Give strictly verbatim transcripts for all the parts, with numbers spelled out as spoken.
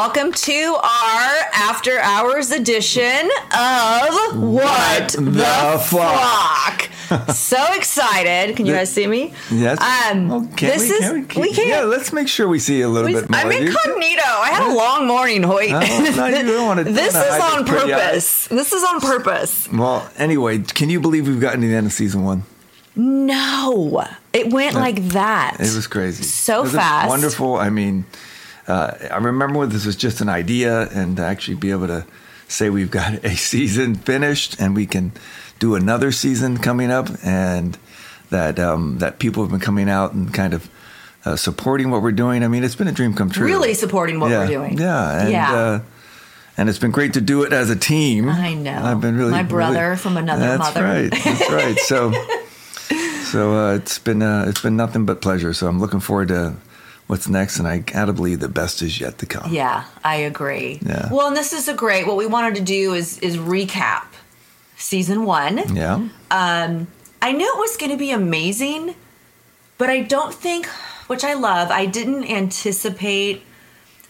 welcome to our after hours edition of What, what the, the Flock. Flock. So excited. Can you guys see me? Yes. Um, oh, can this we, is, can we, can, we can. Yeah, let's make sure we see you a little we, bit more. I'm incognito. I had a long morning, Hoyt. No, no, you don't want to. This is on purpose. This is on purpose. Well, anyway, can you believe we've gotten to the end of season one? No. It went yeah. like that. It was crazy. So it was fast. Wonderful. I mean... Uh, I remember when this was just an idea, and to actually be able to say we've got a season finished and we can do another season coming up, and that um, that people have been coming out and kind of uh, supporting what we're doing. I mean, it's been a dream come true. Really supporting what yeah. we're doing. Yeah. And, yeah. Uh, and it's been great to do it as a team. I know. I've been really... My brother really, from another that's mother. That's right. That's right. So so uh, it's been uh, it's been nothing but pleasure. So I'm looking forward to... what's next, and I gotta believe the best is yet to come. Yeah, I agree. Yeah. Well, and this is a great... what we wanted to do is is recap season one. Yeah. Um, I knew it was going to be amazing, but I don't think, which I love, I didn't anticipate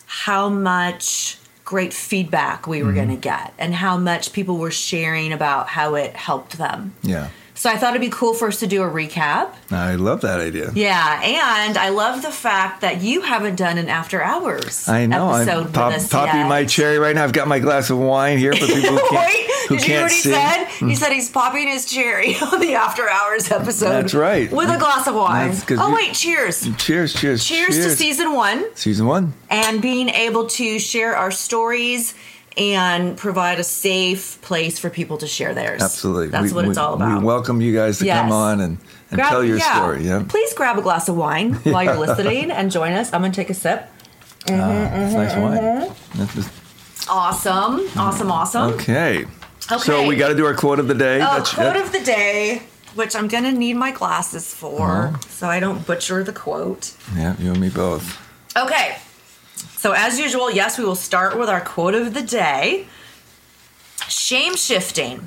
how much great feedback we were mm-hmm. going to get and how much people were sharing about how it helped them. Yeah. So I thought it'd be cool for us to do a recap. I love that idea. Yeah, and I love the fact that you haven't done an After Hours episode. I know. I'm pop, popping yet. my cherry right now. I've got my glass of wine here for people who can't Wait, who did can't you hear what he sing. said? Mm. He said he's popping his cherry on the After Hours episode. That's right. With a glass of wine. Oh, wait, cheers. Cheers, cheers, cheers. Cheers to season one. Season one. And being able to share our stories and provide a safe place for people to share theirs. Absolutely. That's we, what it's we, all about. We welcome you guys to yes. come on and, and grab, tell your yeah. story. Yeah. Please grab a glass of wine yeah. while you're listening and join us. I'm going to take a sip. Mm-hmm, uh, mm-hmm, nice mm-hmm. wine. Just... Awesome. Awesome, awesome. Okay. Okay. So we got to do our quote of the day. Oh, That's, quote that... of the day, which I'm going to need my glasses for mm-hmm. so I don't butcher the quote. Yeah, you and me both. Okay. So as usual, yes, we will start with our quote of the day. Shame-shifting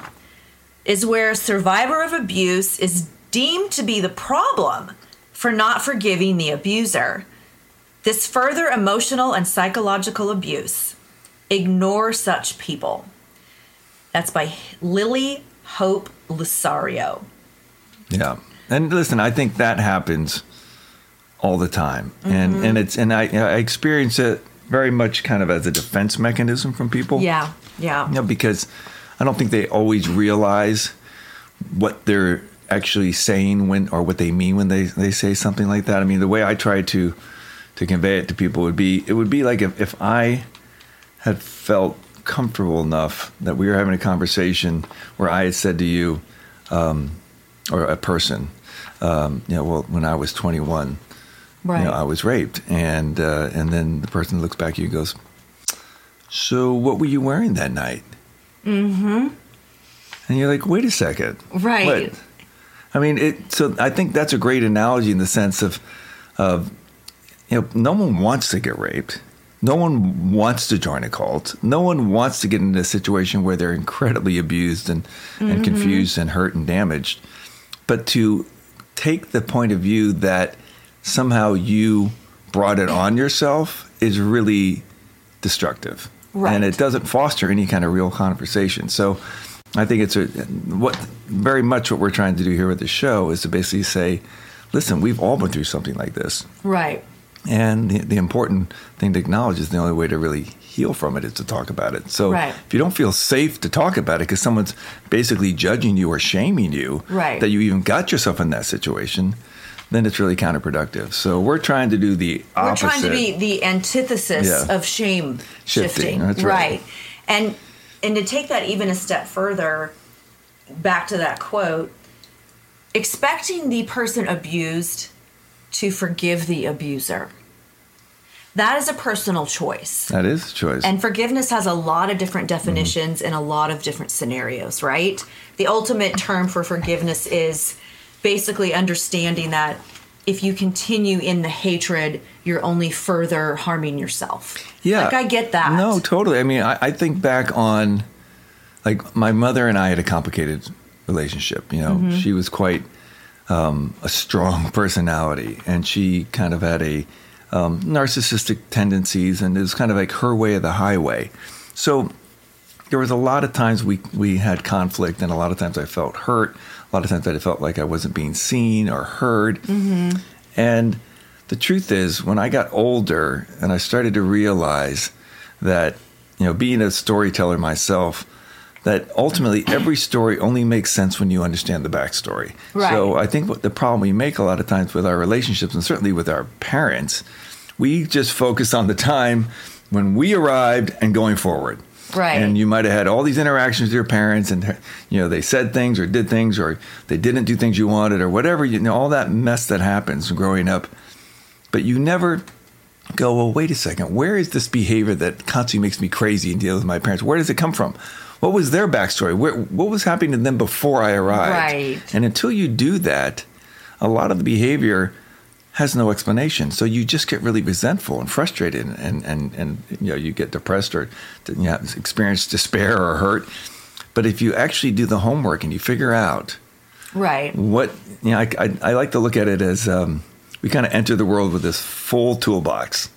is where a survivor of abuse is deemed to be the problem for not forgiving the abuser. This further emotional and psychological abuse. Ignore such people. That's by Lily Hope Losario. Yeah. And listen, I think that happens all the time, and mm-hmm. and it's and I, I experience it very much kind of as a defense mechanism from people. Yeah, yeah. You know, because I don't think they always realize what they're actually saying when or what they mean when they, they say something like that. I mean, the way I try to to convey it to people would be it would be like if, if I had felt comfortable enough that we were having a conversation where I had said to you um, or a person, um, you know, well, when I was twenty-one. Right. You know, I was raped, and uh, and then the person looks back at you and goes, "So what were you wearing that night?" Mm-hmm. And you're like, "Wait a second, right?" What? I mean, it. So I think that's a great analogy in the sense of, of, you know, no one wants to get raped, no one wants to join a cult, no one wants to get into a situation where they're incredibly abused and mm-hmm. and confused and hurt and damaged, but to take the point of view that somehow you brought it on yourself is really destructive. Right. And it doesn't foster any kind of real conversation. So I think it's a, what very much what we're trying to do here with the show is to basically say, listen, we've all been through something like this. Right. And the, the important thing to acknowledge is the only way to really heal from it is to talk about it. So right. if you don't feel safe to talk about it because someone's basically judging you or shaming you right. that you even got yourself in that situation, then it's really counterproductive. So we're trying to do the opposite. We're trying to be the antithesis yeah. of shame shifting. shifting. That's right. right. And and to take that even a step further, back to that quote, expecting the person abused to forgive the abuser. That is a personal choice. That is a choice. And forgiveness has a lot of different definitions mm-hmm. and a lot of different scenarios, right? The ultimate term for forgiveness is basically understanding that if you continue in the hatred, you're only further harming yourself. Yeah. Like, I get that. No, totally. I mean, I, I think back on, like, my mother and I had a complicated relationship. You know, mm-hmm. she was quite um, a strong personality, and she kind of had a um, narcissistic tendencies, and it was kind of like her way or the highway. So there was a lot of times we, we had conflict, and a lot of times I felt hurt. A lot of times I felt like I wasn't being seen or heard. Mm-hmm. And the truth is, when I got older and I started to realize that, you know, being a storyteller myself, that ultimately every story only makes sense when you understand the backstory. Right. So I think what the problem we make a lot of times with our relationships, and certainly with our parents, we just focus on the time when we arrived and going forward. Right. And you might have had all these interactions with your parents, and, you know, they said things or did things or they didn't do things you wanted or whatever, you know, all that mess that happens growing up. But you never go, well, wait a second, where is this behavior that constantly makes me crazy and deal with my parents? Where does it come from? What was their backstory? Where, what was happening to them before I arrived? Right. And until you do that, a lot of the behavior has no explanation. So you just get really resentful and frustrated, and, and, and you know, you get depressed or, you know, experience despair or hurt. But if you actually do the homework and you figure out right what, you know, I, I, I like to look at it as um, we kind of enter the world with this full toolbox.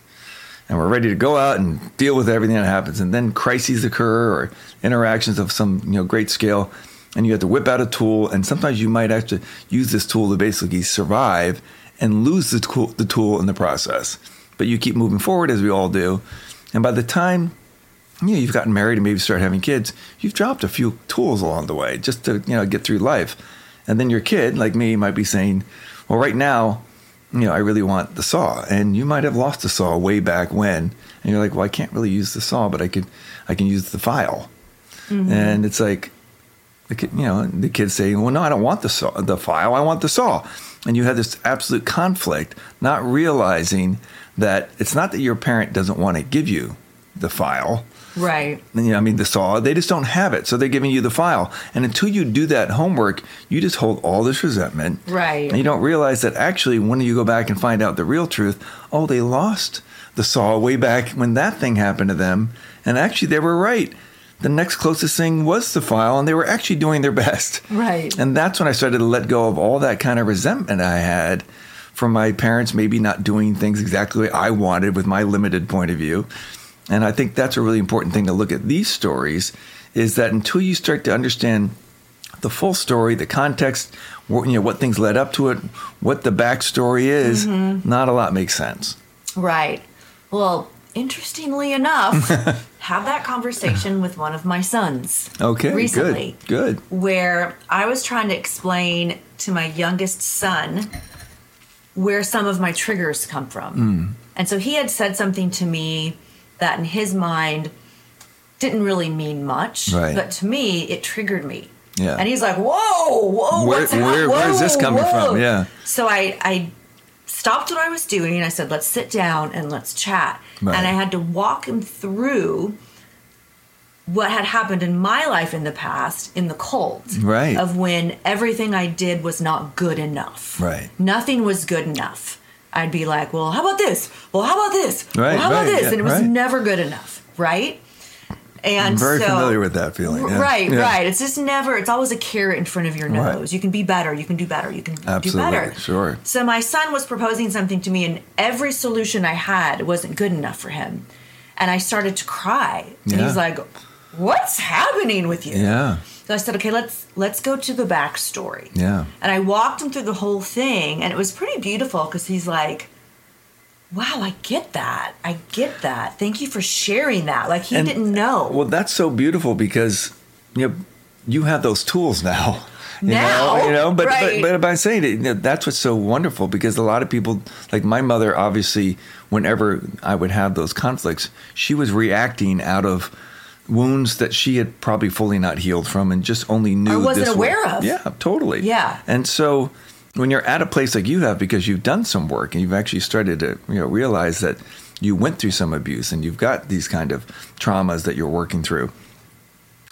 And we're ready to go out and deal with everything that happens. And then crises occur or interactions of some, you know, great scale. And you have to whip out a tool. And sometimes you might have to use this tool to basically survive and lose the tool, the tool in the process. But you keep moving forward, as we all do. And by the time, you know, you've gotten married and maybe start having kids, you've dropped a few tools along the way just to, you know, get through life. And then your kid, like me, might be saying, well, right now, you know, I really want the saw. And you might have lost the saw way back when. And you're like, well, I can't really use the saw, but I could, I can use the file. Mm-hmm. And it's like, you know, the kid's saying, well, no, I don't want the saw, the file. I want the saw. And you have this absolute conflict, not realizing that it's not that your parent doesn't want to give you the file. Right. And, you know, I mean, the saw, they just don't have it. So they're giving you the file. And until you do that homework, you just hold all this resentment. Right. And you don't realize that actually when you go back and find out the real truth, oh, they lost the saw way back when that thing happened to them. And actually they were right. The next closest thing was the file, and they were actually doing their best. Right. And that's when I started to let go of all that kind of resentment I had from my parents maybe not doing things exactly the way I wanted with my limited point of view. And I think that's a really important thing to look at these stories, is that until you start to understand the full story, the context, you know, what things led up to it, what the backstory is, mm-hmm. not a lot makes sense. Right. Well, interestingly enough, had that conversation with one of my sons okay, recently. Good, good. Where I was trying to explain to my youngest son where some of my triggers come from. Mm. And so he had said something to me that in his mind didn't really mean much, right. but to me, it triggered me. Yeah. And he's like, whoa, whoa, where, what's where, whoa, where's this coming whoa. from? Yeah. So I, I stopped what I was doing, and I said, let's sit down and let's chat. Right. And I had to walk him through what had happened in my life in the past, in the cult, right. of when everything I did was not good enough. Right. Nothing was good enough. I'd be like, well, how about this? Well, how about this? Right, well, how right, about this? Yeah, and it was right. never good enough, right? And I'm very so, familiar with that feeling. Yeah. Right, yeah. right. It's just never, it's always a carrot in front of your nose. Right. You can be better. You can do better. You can Absolutely, do better. Sure. So my son was proposing something to me, and every solution I had wasn't good enough for him. And I started to cry. And yeah. he's like, what's happening with you? Yeah. So I said, okay, let's let's go to the backstory. Yeah. And I walked him through the whole thing, and it was pretty beautiful because he's like, wow, I get that. I get that. Thank you for sharing that. Like, he and, didn't know. Well, that's so beautiful because, you know, you have those tools now. You now, know, you know, but, right. but but by saying it, you know, that's what's so wonderful, because a lot of people, like my mother, obviously, whenever I would have those conflicts, she was reacting out of wounds that she had probably fully not healed from and just only knew I wasn't this aware way. of. Yeah, totally. Yeah. And so when you're at a place like you have, because you've done some work and you've actually started to, you know, realize that you went through some abuse and you've got these kind of traumas that you're working through,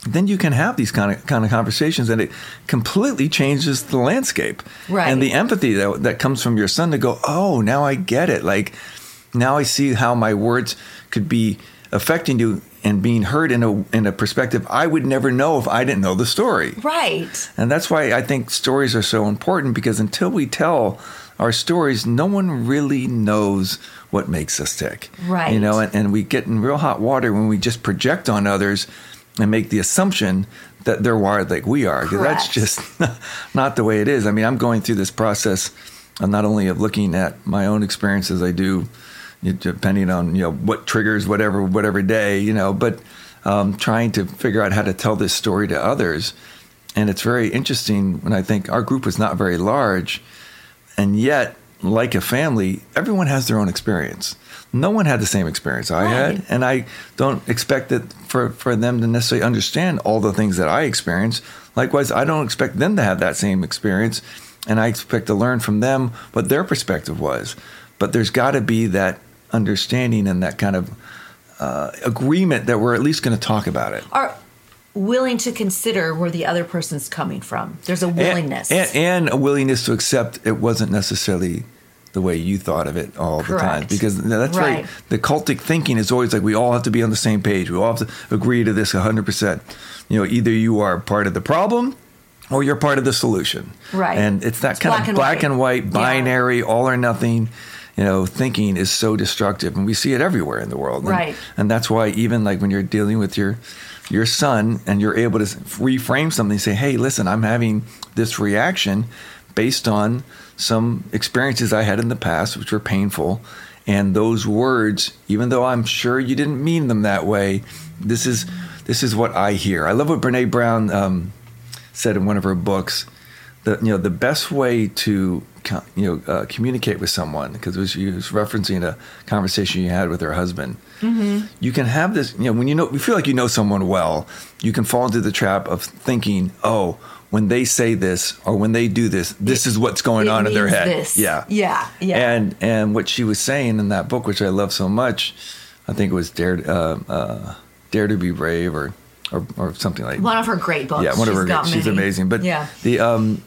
then you can have these kind of kind of conversations, and it completely changes the landscape. Right. And the empathy that that comes from your son to go, oh, now I get it. Like, now I see how my words could be affecting you and being heard in a in a perspective I would never know if I didn't know the story. Right. And that's why I think stories are so important, because until we tell our stories, no one really knows what makes us tick. Right. You know, and, and we get in real hot water when we just project on others and make the assumption that they're wired like we are. That's just not the way it is. I mean, I'm going through this process of not only of looking at my own experiences, I do, depending on, you know, what triggers whatever, whatever day, you know, but um, trying to figure out how to tell this story to others. And it's very interesting when I think our group was not very large, and yet, like a family, everyone has their own experience. No one had the same experience I had, and I don't expect that for, for them to necessarily understand all the things that I experienced. Likewise, I don't expect them to have that same experience, and I expect to learn from them what their perspective was. But there's got to be that understanding and that kind of uh, agreement that we're at least going to talk about it. Are willing to consider where the other person's coming from. There's a willingness. And, and, and a willingness to accept it wasn't necessarily the way you thought of it all Correct. The time. Because that's right. right. The cultic thinking is always like, we all have to be on the same page. We all have to agree to this one hundred percent. You know, either you are part of the problem or you're part of the solution. Right. And it's that it's kind black of and black white. and white, binary, yeah. all or nothing, you know, thinking is so destructive. And we see it everywhere in the world. And, right. And that's why even like when you're dealing with your, your son and you're able to reframe something and say, hey, listen, I'm having this reaction based on some experiences I had in the past, which were painful. And those words, even though I'm sure you didn't mean them that way, this is this is what I hear. I love what Brene Brown um, said in one of her books. The you know the best way to you know uh, communicate with someone, because she was referencing a conversation you had with her husband. Mm-hmm. You can have this you know when you know you feel like you know someone well, you can fall into the trap of thinking, oh, when they say this or when they do this, this it, is what's going on in their head. This. Yeah. Yeah. Yeah. And and what she was saying in that book, which I love so much, I think it was Dare uh, uh, Dare to Be Brave or, or or something like that. One of her great books. Yeah, one she's of her got she's many. amazing. But yeah. the um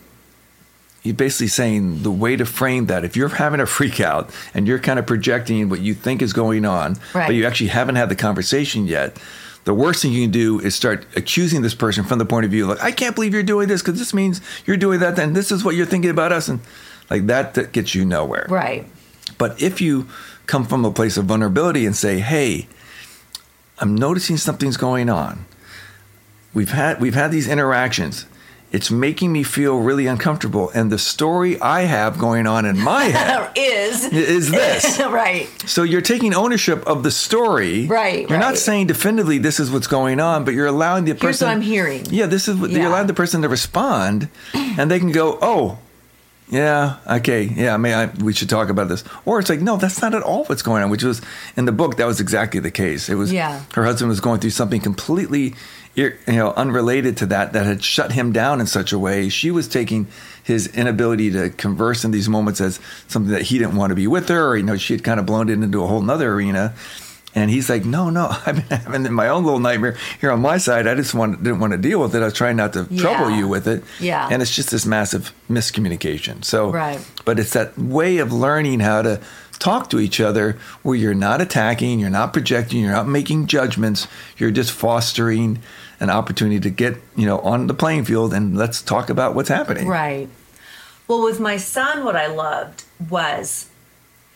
you're basically saying the way to frame that, if you're having a freak out and you're kind of projecting what you think is going on, right. but you actually haven't had the conversation yet. The worst thing you can do is start accusing this person from the point of view, like, I can't believe you're doing this because this means you're doing that, and this is what you're thinking about us. And like that, that gets you nowhere. Right. But if you come from a place of vulnerability and say, hey, I'm noticing something's going on. We've had we've had these interactions. It's making me feel really uncomfortable. And the story I have going on in my head is is this. Right. So you're taking ownership of the story. Right. You're right. not saying definitively this is what's going on, but you're allowing the person. Here's what I'm hearing. Yeah, this is what yeah. you're allowing the person to respond, and they can go, oh, yeah, okay, yeah, I mean, I, we should talk about this. Or it's like, no, that's not at all what's going on, which was in the book, that was exactly the case. It was yeah. her husband was going through something completely you know, unrelated to that, that had shut him down in such a way. She was taking his inability to converse in these moments as something that he didn't want to be with her, or, you know, she had kind of blown it into a whole nother arena. And he's like, no, no, I've been having my own little nightmare here on my side. I just want, didn't want to deal with it. I was trying not to yeah. trouble you with it. Yeah. And it's just this massive miscommunication. So, right. But it's that way of learning how to talk to each other where you're not attacking, you're not projecting, you're not making judgments. You're just fostering an opportunity to get, you know, on the playing field and let's talk about what's happening. Right. Well, with my son, what I loved was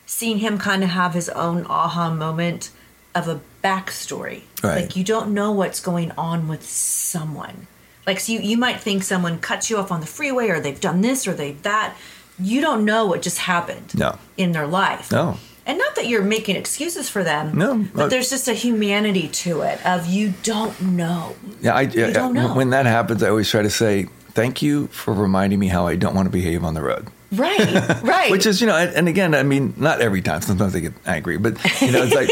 seeing him kind of have his own aha moment of a backstory. Right. Like you don't know what's going on with someone. Like so you, you might think someone cuts you off on the freeway or they've done this or they've that. You don't know what just happened no. in their life. No. And not that you're making excuses for them. No. But uh, there's just a humanity to it of you don't know. Yeah, I, you I, don't know. When that happens, I always try to say, thank you for reminding me how I don't want to behave on the road. Right, right. Which is, you know, and, and again, I mean, not every time. Sometimes they get angry. But, you know, it's like...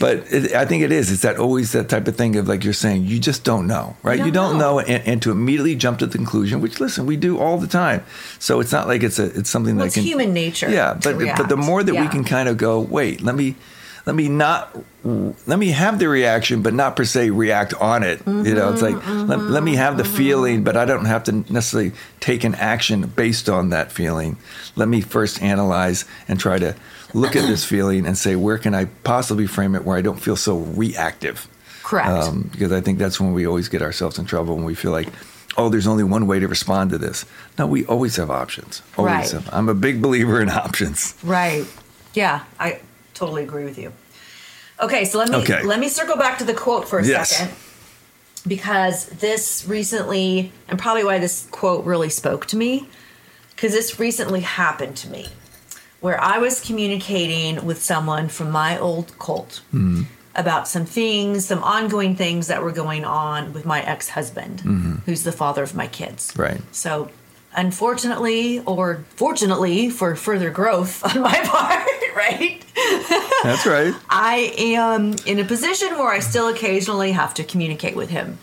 But it, I think it is. It's that always that type of thing of like you're saying, you just don't know, right? You don't, you don't know, know and, and to immediately jump to the conclusion, which listen, we do all the time. So it's not like it's a it's something well, that it's can, human nature. Yeah, but but the more that yeah. we can kind of go, wait, let me let me not let me have the reaction, but not per se react on it. Mm-hmm, you know, it's like mm-hmm, let, let me have the mm-hmm. feeling, but I don't have to necessarily take an action based on that feeling. Let me first analyze and try to look at this feeling and say, where can I possibly frame it where I don't feel so reactive? Correct. Um, because I think that's when we always get ourselves in trouble when we feel like oh, there's only one way to respond to this. No, we always have options. Always right. have. I'm a big believer in options. Right. Yeah, I totally agree with you. Okay, so let me okay. let me circle back to the quote for a yes. second. Because this recently, and probably why this quote really spoke to me, because this recently happened to me, where I was communicating with someone from my old cult mm-hmm. about some things, some ongoing things that were going on with my ex-husband, mm-hmm. who's the father of my kids. Right. So, unfortunately, or fortunately for further growth on my part, right? That's right. I am in a position where I still occasionally have to communicate with him.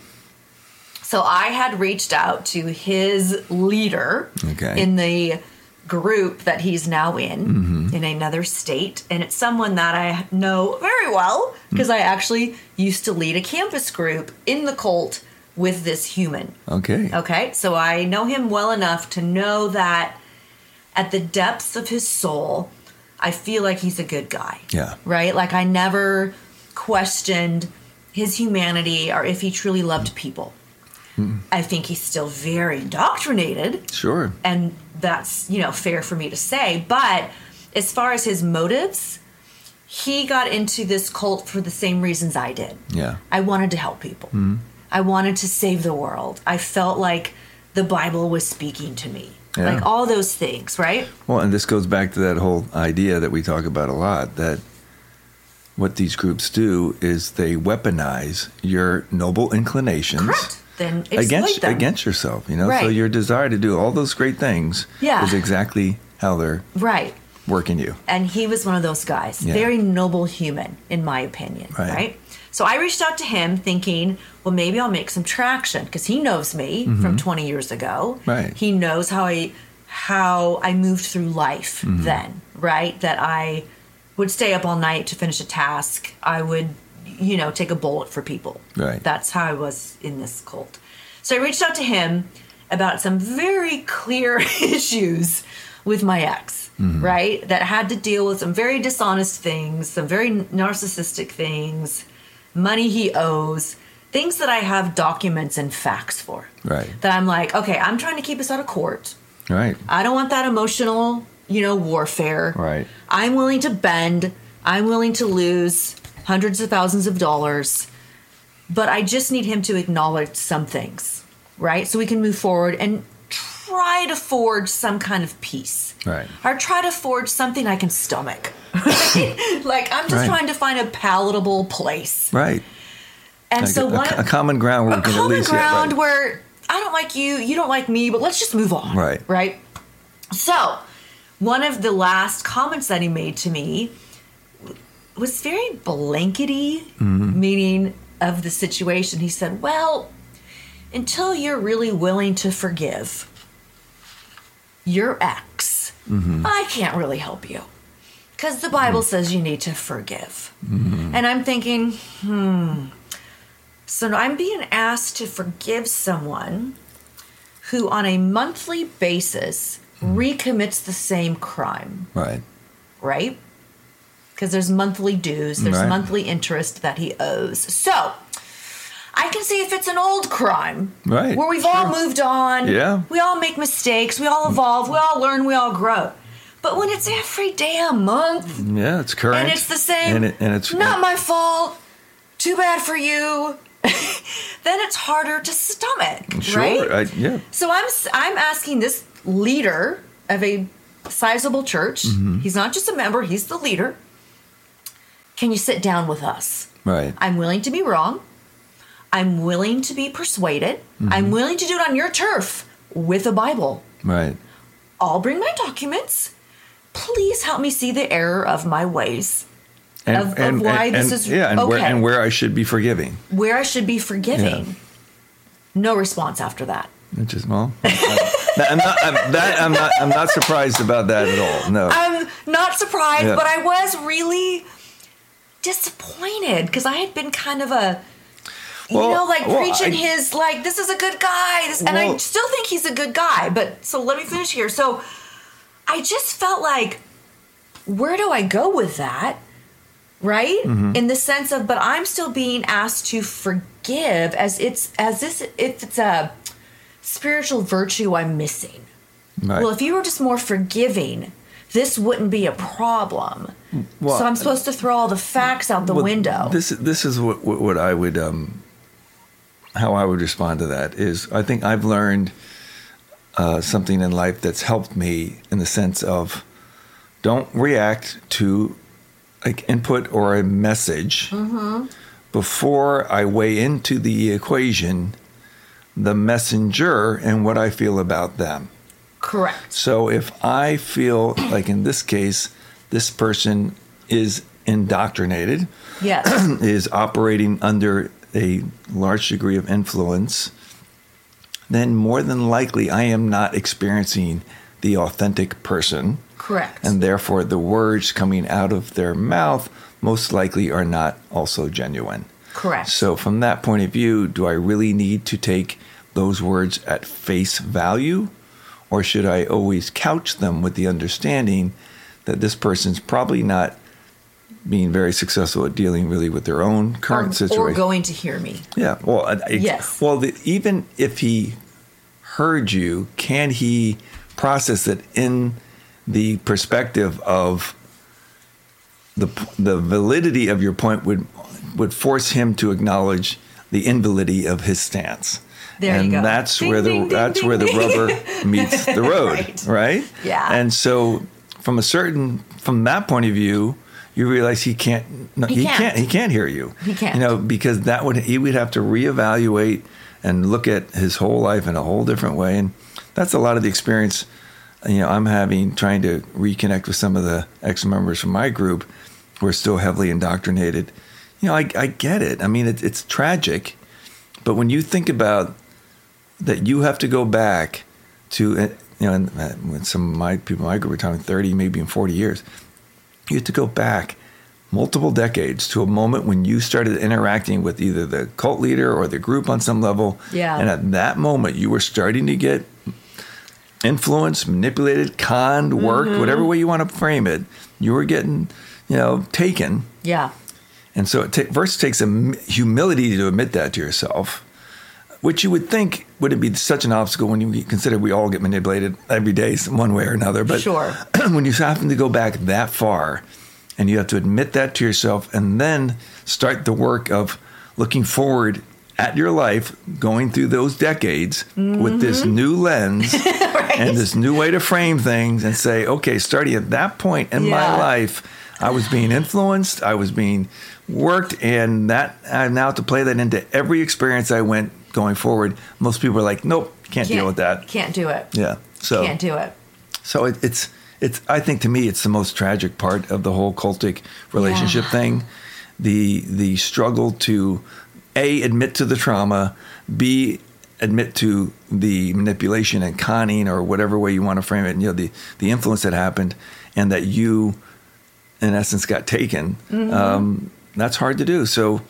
So I had reached out to his leader okay. in the group that he's now in, mm-hmm. in another state. And it's someone that I know very well because mm. I actually used to lead a campus group in the cult with this human. Okay. Okay. So I know him well enough to know that at the depths of his soul, I feel like he's a good guy. Yeah. Right? Like I never questioned his humanity or if he truly loved people. Mm. I think he's still very indoctrinated. Sure. And that's, you know, fair for me to say. But as far as his motives, he got into this cult for the same reasons I did. Yeah. I wanted to help people. Mm. I wanted to save the world. I felt like the Bible was speaking to me. Yeah. Like all those things, right? Well, and this goes back to that whole idea that we talk about a lot, that what these groups do is they weaponize your noble inclinations Correct. Then against, them. against yourself. You know, right. So your desire to do all those great things yeah. is exactly how they're right. working you. And he was one of those guys. Yeah. Very noble human, in my opinion, right? right? So I reached out to him thinking, well, maybe I'll make some traction because he knows me mm-hmm. from twenty years ago. Right. He knows how I how I moved through life mm-hmm. then, right? That I would stay up all night to finish a task. I would, you know, take a bullet for people. Right. That's how I was in this cult. So I reached out to him about some very clear issues with my ex, mm-hmm. right? That had to deal with some very dishonest things, some very narcissistic things, money he owes, things that I have documents and facts for. Right. That I'm like, okay, I'm trying to keep us out of court. Right. I don't want that emotional, you know, warfare. Right. I'm willing to bend. I'm willing to lose hundreds of thousands of dollars. But I just need him to acknowledge some things, right? So we can move forward and try to forge some kind of peace. Right. Or try to forge something I can stomach. Right? Like, I'm just right. trying to find a palatable place. Right. And like so a, one, a common ground where we can at least... A common ground yeah, right. where I don't like you, you don't like me, but let's just move on. Right. Right? So, one of the last comments that he made to me was very blankety, mm-hmm. meaning of the situation. He said, well, until you're really willing to forgive your ex, mm-hmm. I can't really help you. Because the Bible mm-hmm. says you need to forgive. Mm-hmm. And I'm thinking, hmm... So I'm being asked to forgive someone who on a monthly basis mm. recommits the same crime. Right. Right? Because there's monthly dues. There's right. monthly interest that he owes. So I can see if it's an old crime. Right. Where we've sure. all moved on. Yeah. We all make mistakes. We all evolve. We all learn. We all grow. But when it's every damn month. Yeah, it's current. And it's the same. And, it, and it's not it, my fault. Too bad for you. Then it's harder to stomach, sure, right? I, yeah. So I'm I'm asking this leader of a sizable church. Mm-hmm. He's not just a member; he's the leader. Can you sit down with us? Right. I'm willing to be wrong. I'm willing to be persuaded. Mm-hmm. I'm willing to do it on your turf with a Bible. Right. I'll bring my documents. Please help me see the error of my ways. And, of, and, of why and, this is yeah, and, okay. where, and where I should be forgiving. Where I should be forgiving. Yeah. No response after that. Which is well. I'm not. I'm, that, I'm not. I'm not surprised about that at all. No, I'm not surprised, yeah. but I was really disappointed because I had been kind of a, you well, know, like well, preaching I, his like this is a good guy, this, and well, I still think he's a good guy. But so let me finish here. So I just felt like, where do I go with that? Right? Mm-hmm. In the sense of, but I'm still being asked to forgive as it's as this if it's a spiritual virtue I'm missing. Right. Well, if you were just more forgiving, this wouldn't be a problem. Well, so I'm supposed to throw all the facts out the well, window. This this is what what I would um, how I would respond to that is I think I've learned uh, something in life that's helped me in the sense of don't react to like input or a message mm-hmm. before I weigh into the equation the messenger and what I feel about them. Correct. So if I feel like in this case, this person is indoctrinated, yes, is operating under a large degree of influence, then more than likely I am not experiencing the authentic person. Correct. And therefore the words coming out of their mouth most likely are not also genuine. Correct. So from that point of view, do I really need to take those words at face value? Or should I always couch them with the understanding that this person's probably not being very successful at dealing really with their own current um, situation? Or going to hear me. Yeah. Well, I, yes. Well, the, even if he heard you, can he process it in the perspective of the the validity of your point would would force him to acknowledge the invalidity of his stance. There and you go. that's ding, where the ding, that's ding, where ding. the rubber meets the road, right. right? Yeah. And so, from a certain from that point of view, you realize he can't. No, he, he can't. can't. He can't hear you. He can't. You know, because that would he would have to reevaluate and look at his whole life in a whole different way. And that's a lot of the experience. You know, I'm having trying to reconnect with some of the ex-members from my group who are still heavily indoctrinated. You know, I, I get it. I mean, it, it's tragic, but when you think about that you have to go back to, you know, and when some of my people in my group were talking thirty, maybe in forty years, you have to go back multiple decades to a moment when you started interacting with either the cult leader or the group on some level. Yeah. And at that moment, you were starting to get influenced, manipulated, conned, worked, mm-hmm. whatever way you want to frame it. You were getting, you know, taken. Yeah. And so it ta- first takes a humility to admit that to yourself. Which you would think would it be such an obstacle when you consider we all get manipulated every day one way or another. But sure. When you happen to go back that far and you have to admit that to yourself and then start the work of looking forward at your life, going through those decades mm-hmm. with this new lens right. and this new way to frame things and say, okay, starting at that point in yeah. my life, I was being influenced, I was being worked, and that I'm now to play that into every experience I went going forward. Most people are like, nope, can't, can't deal with that. Can't do it. Yeah. So can't do it. So it, it's it's. I think to me, it's the most tragic part of the whole cultic relationship yeah. thing. The the struggle to A, admit to the trauma, B, admit to the manipulation and conning or whatever way you want to frame it. And, you know, the the influence that happened and that you, in essence, got taken. Mm-hmm. Um, that's hard to do. So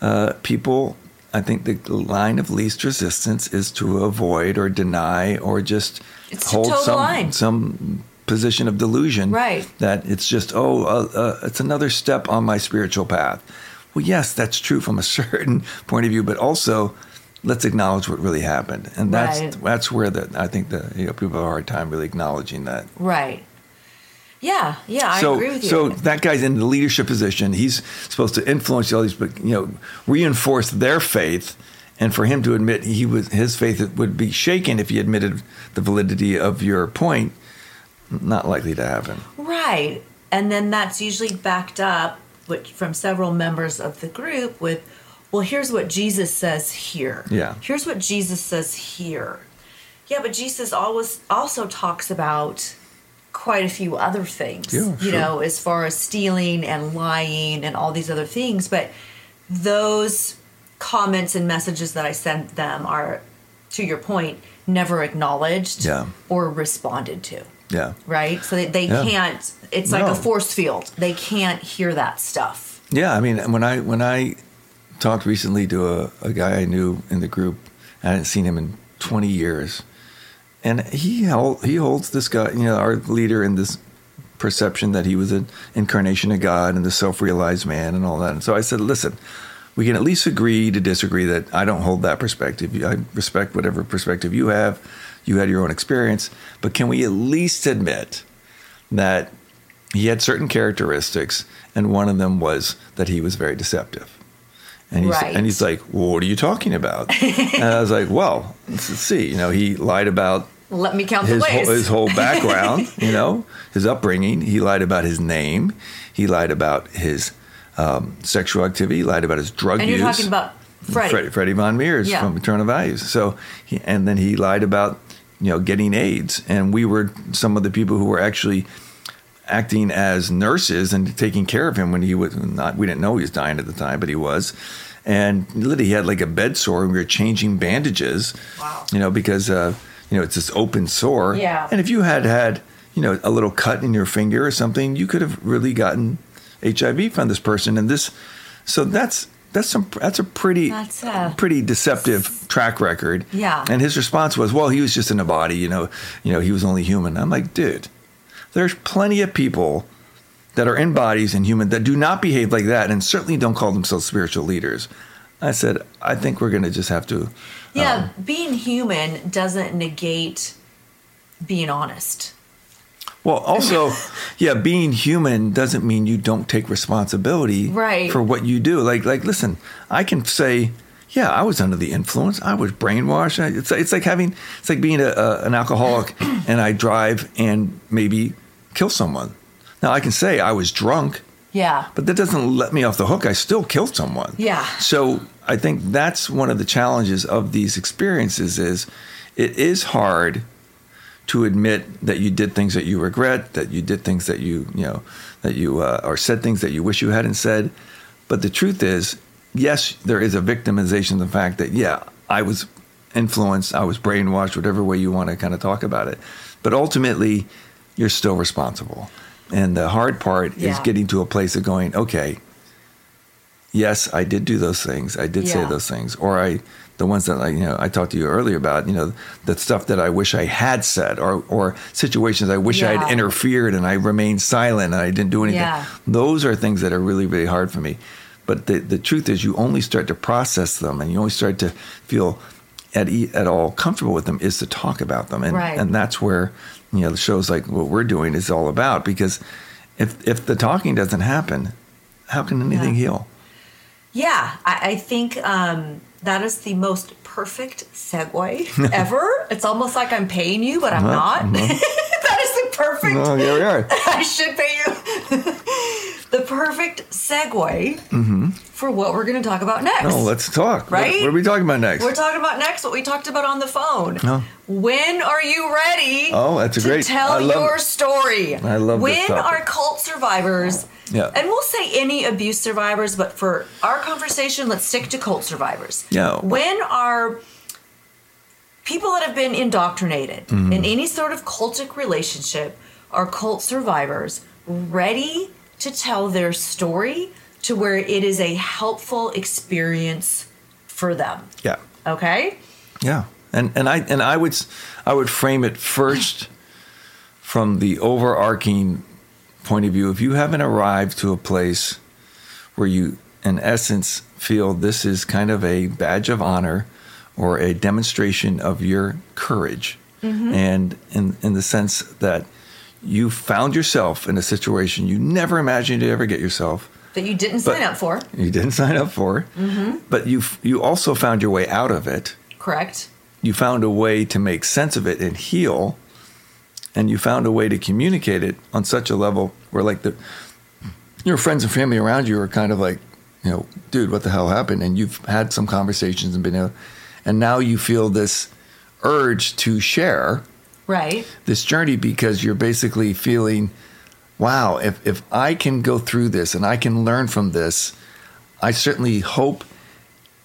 uh, people. I think the line of least resistance is to avoid or deny or just it's hold some line. some position of delusion. Right. That it's just, oh, uh, uh, it's another step on my spiritual path. Well, yes, that's true from a certain point of view, but also let's acknowledge what really happened. And that's right. that's where the, I think the you know, people have a hard time really acknowledging that. Right. Yeah, yeah, I so, agree with you. So that guy's in the leadership position. He's supposed to influence all these, but you know, reinforce their faith. And for him to admit he was his faith would be shaken if he admitted the validity of your point, not likely to happen. Right, and then that's usually backed up, which from several members of the group with, well, here's what Jesus says here. Yeah. Here's what Jesus says here. Yeah, but Jesus always also talks about quite a few other things, yeah, you sure. know, as far as stealing and lying and all these other things. But those comments and messages that I sent them are, to your point, never acknowledged yeah. or responded to. Yeah. Right? So they, they yeah. can't, it's no. like a force field. They can't hear that stuff. Yeah. I mean, when I when I talked recently to a, a guy I knew in the group, I hadn't seen him in twenty years. And he held, he holds this guy, you know, our leader in this perception that he was an incarnation of God and the self-realized man and all that. And so I said, listen, we can at least agree to disagree that I don't hold that perspective. I respect whatever perspective you have. You had your own experience. But can we at least admit that he had certain characteristics, and one of them was that he was very deceptive? And he's, right. and he's like, well, what are you talking about? And I was like, well, let's see. You know, he lied about Let me count his, the ways. Whole, his whole background, you know, his upbringing. He lied about his name. He lied about his um, sexual activity. He lied about his drug and use. And you're talking about Freddie. Freddie, Freddie von Meers yeah. from Eternal Values. So, he, and then he lied about, you know, getting AIDS. And we were some of the people who were actually acting as nurses and taking care of him when he was not, we didn't know he was dying at the time, but he was. And literally he had like a bed sore and we were changing bandages, wow. you know, because, uh, you know, it's this open sore. Yeah. And if you had had, you know, a little cut in your finger or something, you could have really gotten H I V from this person. And this, so that's, that's some, that's a pretty, that's a, pretty deceptive track record. Yeah. And his response was, well, he was just in a body, you know, you know, he was only human. I'm like, dude. There's plenty of people that are in bodies and human that do not behave like that and certainly don't call themselves spiritual leaders. I said, I think we're going to just have to. Yeah, um, being human doesn't negate being honest. Well, also, yeah, being human doesn't mean you don't take responsibility right. for what you do. Like, like, listen, I can say, yeah, I was under the influence. I was brainwashed. It's it's like having it's like being a, a, an alcoholic, and I drive and maybe kill someone. Now I can say I was drunk. Yeah. But that doesn't let me off the hook. I still killed someone. Yeah. So I think that's one of the challenges of these experiences is it is hard to admit that you did things that you regret, that you did things that you you know that you uh, or said things that you wish you hadn't said. But the truth is, yes, there is a victimization of the fact that, yeah, I was influenced, I was brainwashed, whatever way you want to kind of talk about it. But ultimately, you're still responsible. And the hard part yeah. is getting to a place of going, okay, yes, I did do those things. I did yeah. say those things. Or I, the ones that I, you know, I talked to you earlier about, you know, the stuff that I wish I had said or, or situations I wish yeah. I had interfered and I remained silent and I didn't do anything. Yeah. Those are things that are really, really hard for me. But the, the truth is you only start to process them and you only start to feel at e- at all comfortable with them is to talk about them. And right. and that's where, you know, the shows like what we're doing is all about. Because if if the talking doesn't happen, how can anything yeah. heal? Yeah, I, I think um, that is the most perfect segue ever. It's almost like I'm paying you, but I'm mm-hmm. not. Mm-hmm. That is the perfect. Oh, here we are. I should pay you. The perfect segue mm-hmm. for what we're going to talk about next. No, let's talk. Right? What, what are we talking about next? We're talking about next what we talked about on the phone. Oh. When are you ready oh, that's a to great, tell your it. Story? I love when this When are cult survivors, yeah. and we'll say any abuse survivors, but for our conversation, let's stick to cult survivors. Yeah. When are people that have been indoctrinated mm-hmm. in any sort of cultic relationship are cult survivors ready to tell their story to where it is a helpful experience for them? Yeah. Okay? Yeah. And and I and I would I would frame it first from the overarching point of view. If you haven't arrived to a place where you in essence feel this is kind of a badge of honor or a demonstration of your courage mm-hmm. and in in the sense that you found yourself in a situation you never imagined you'd ever get yourself. That you didn't sign up for. You didn't sign up for. Mm-hmm. But you you also found your way out of it. Correct. You found a way to make sense of it and heal. And you found a way to communicate it on such a level where like the your friends and family around you are kind of like, you know, dude, what the hell happened? And you've had some conversations and been able, and now you feel this urge to share. Right. This journey, because you're basically feeling, wow, if, if I can go through this and I can learn from this, I certainly hope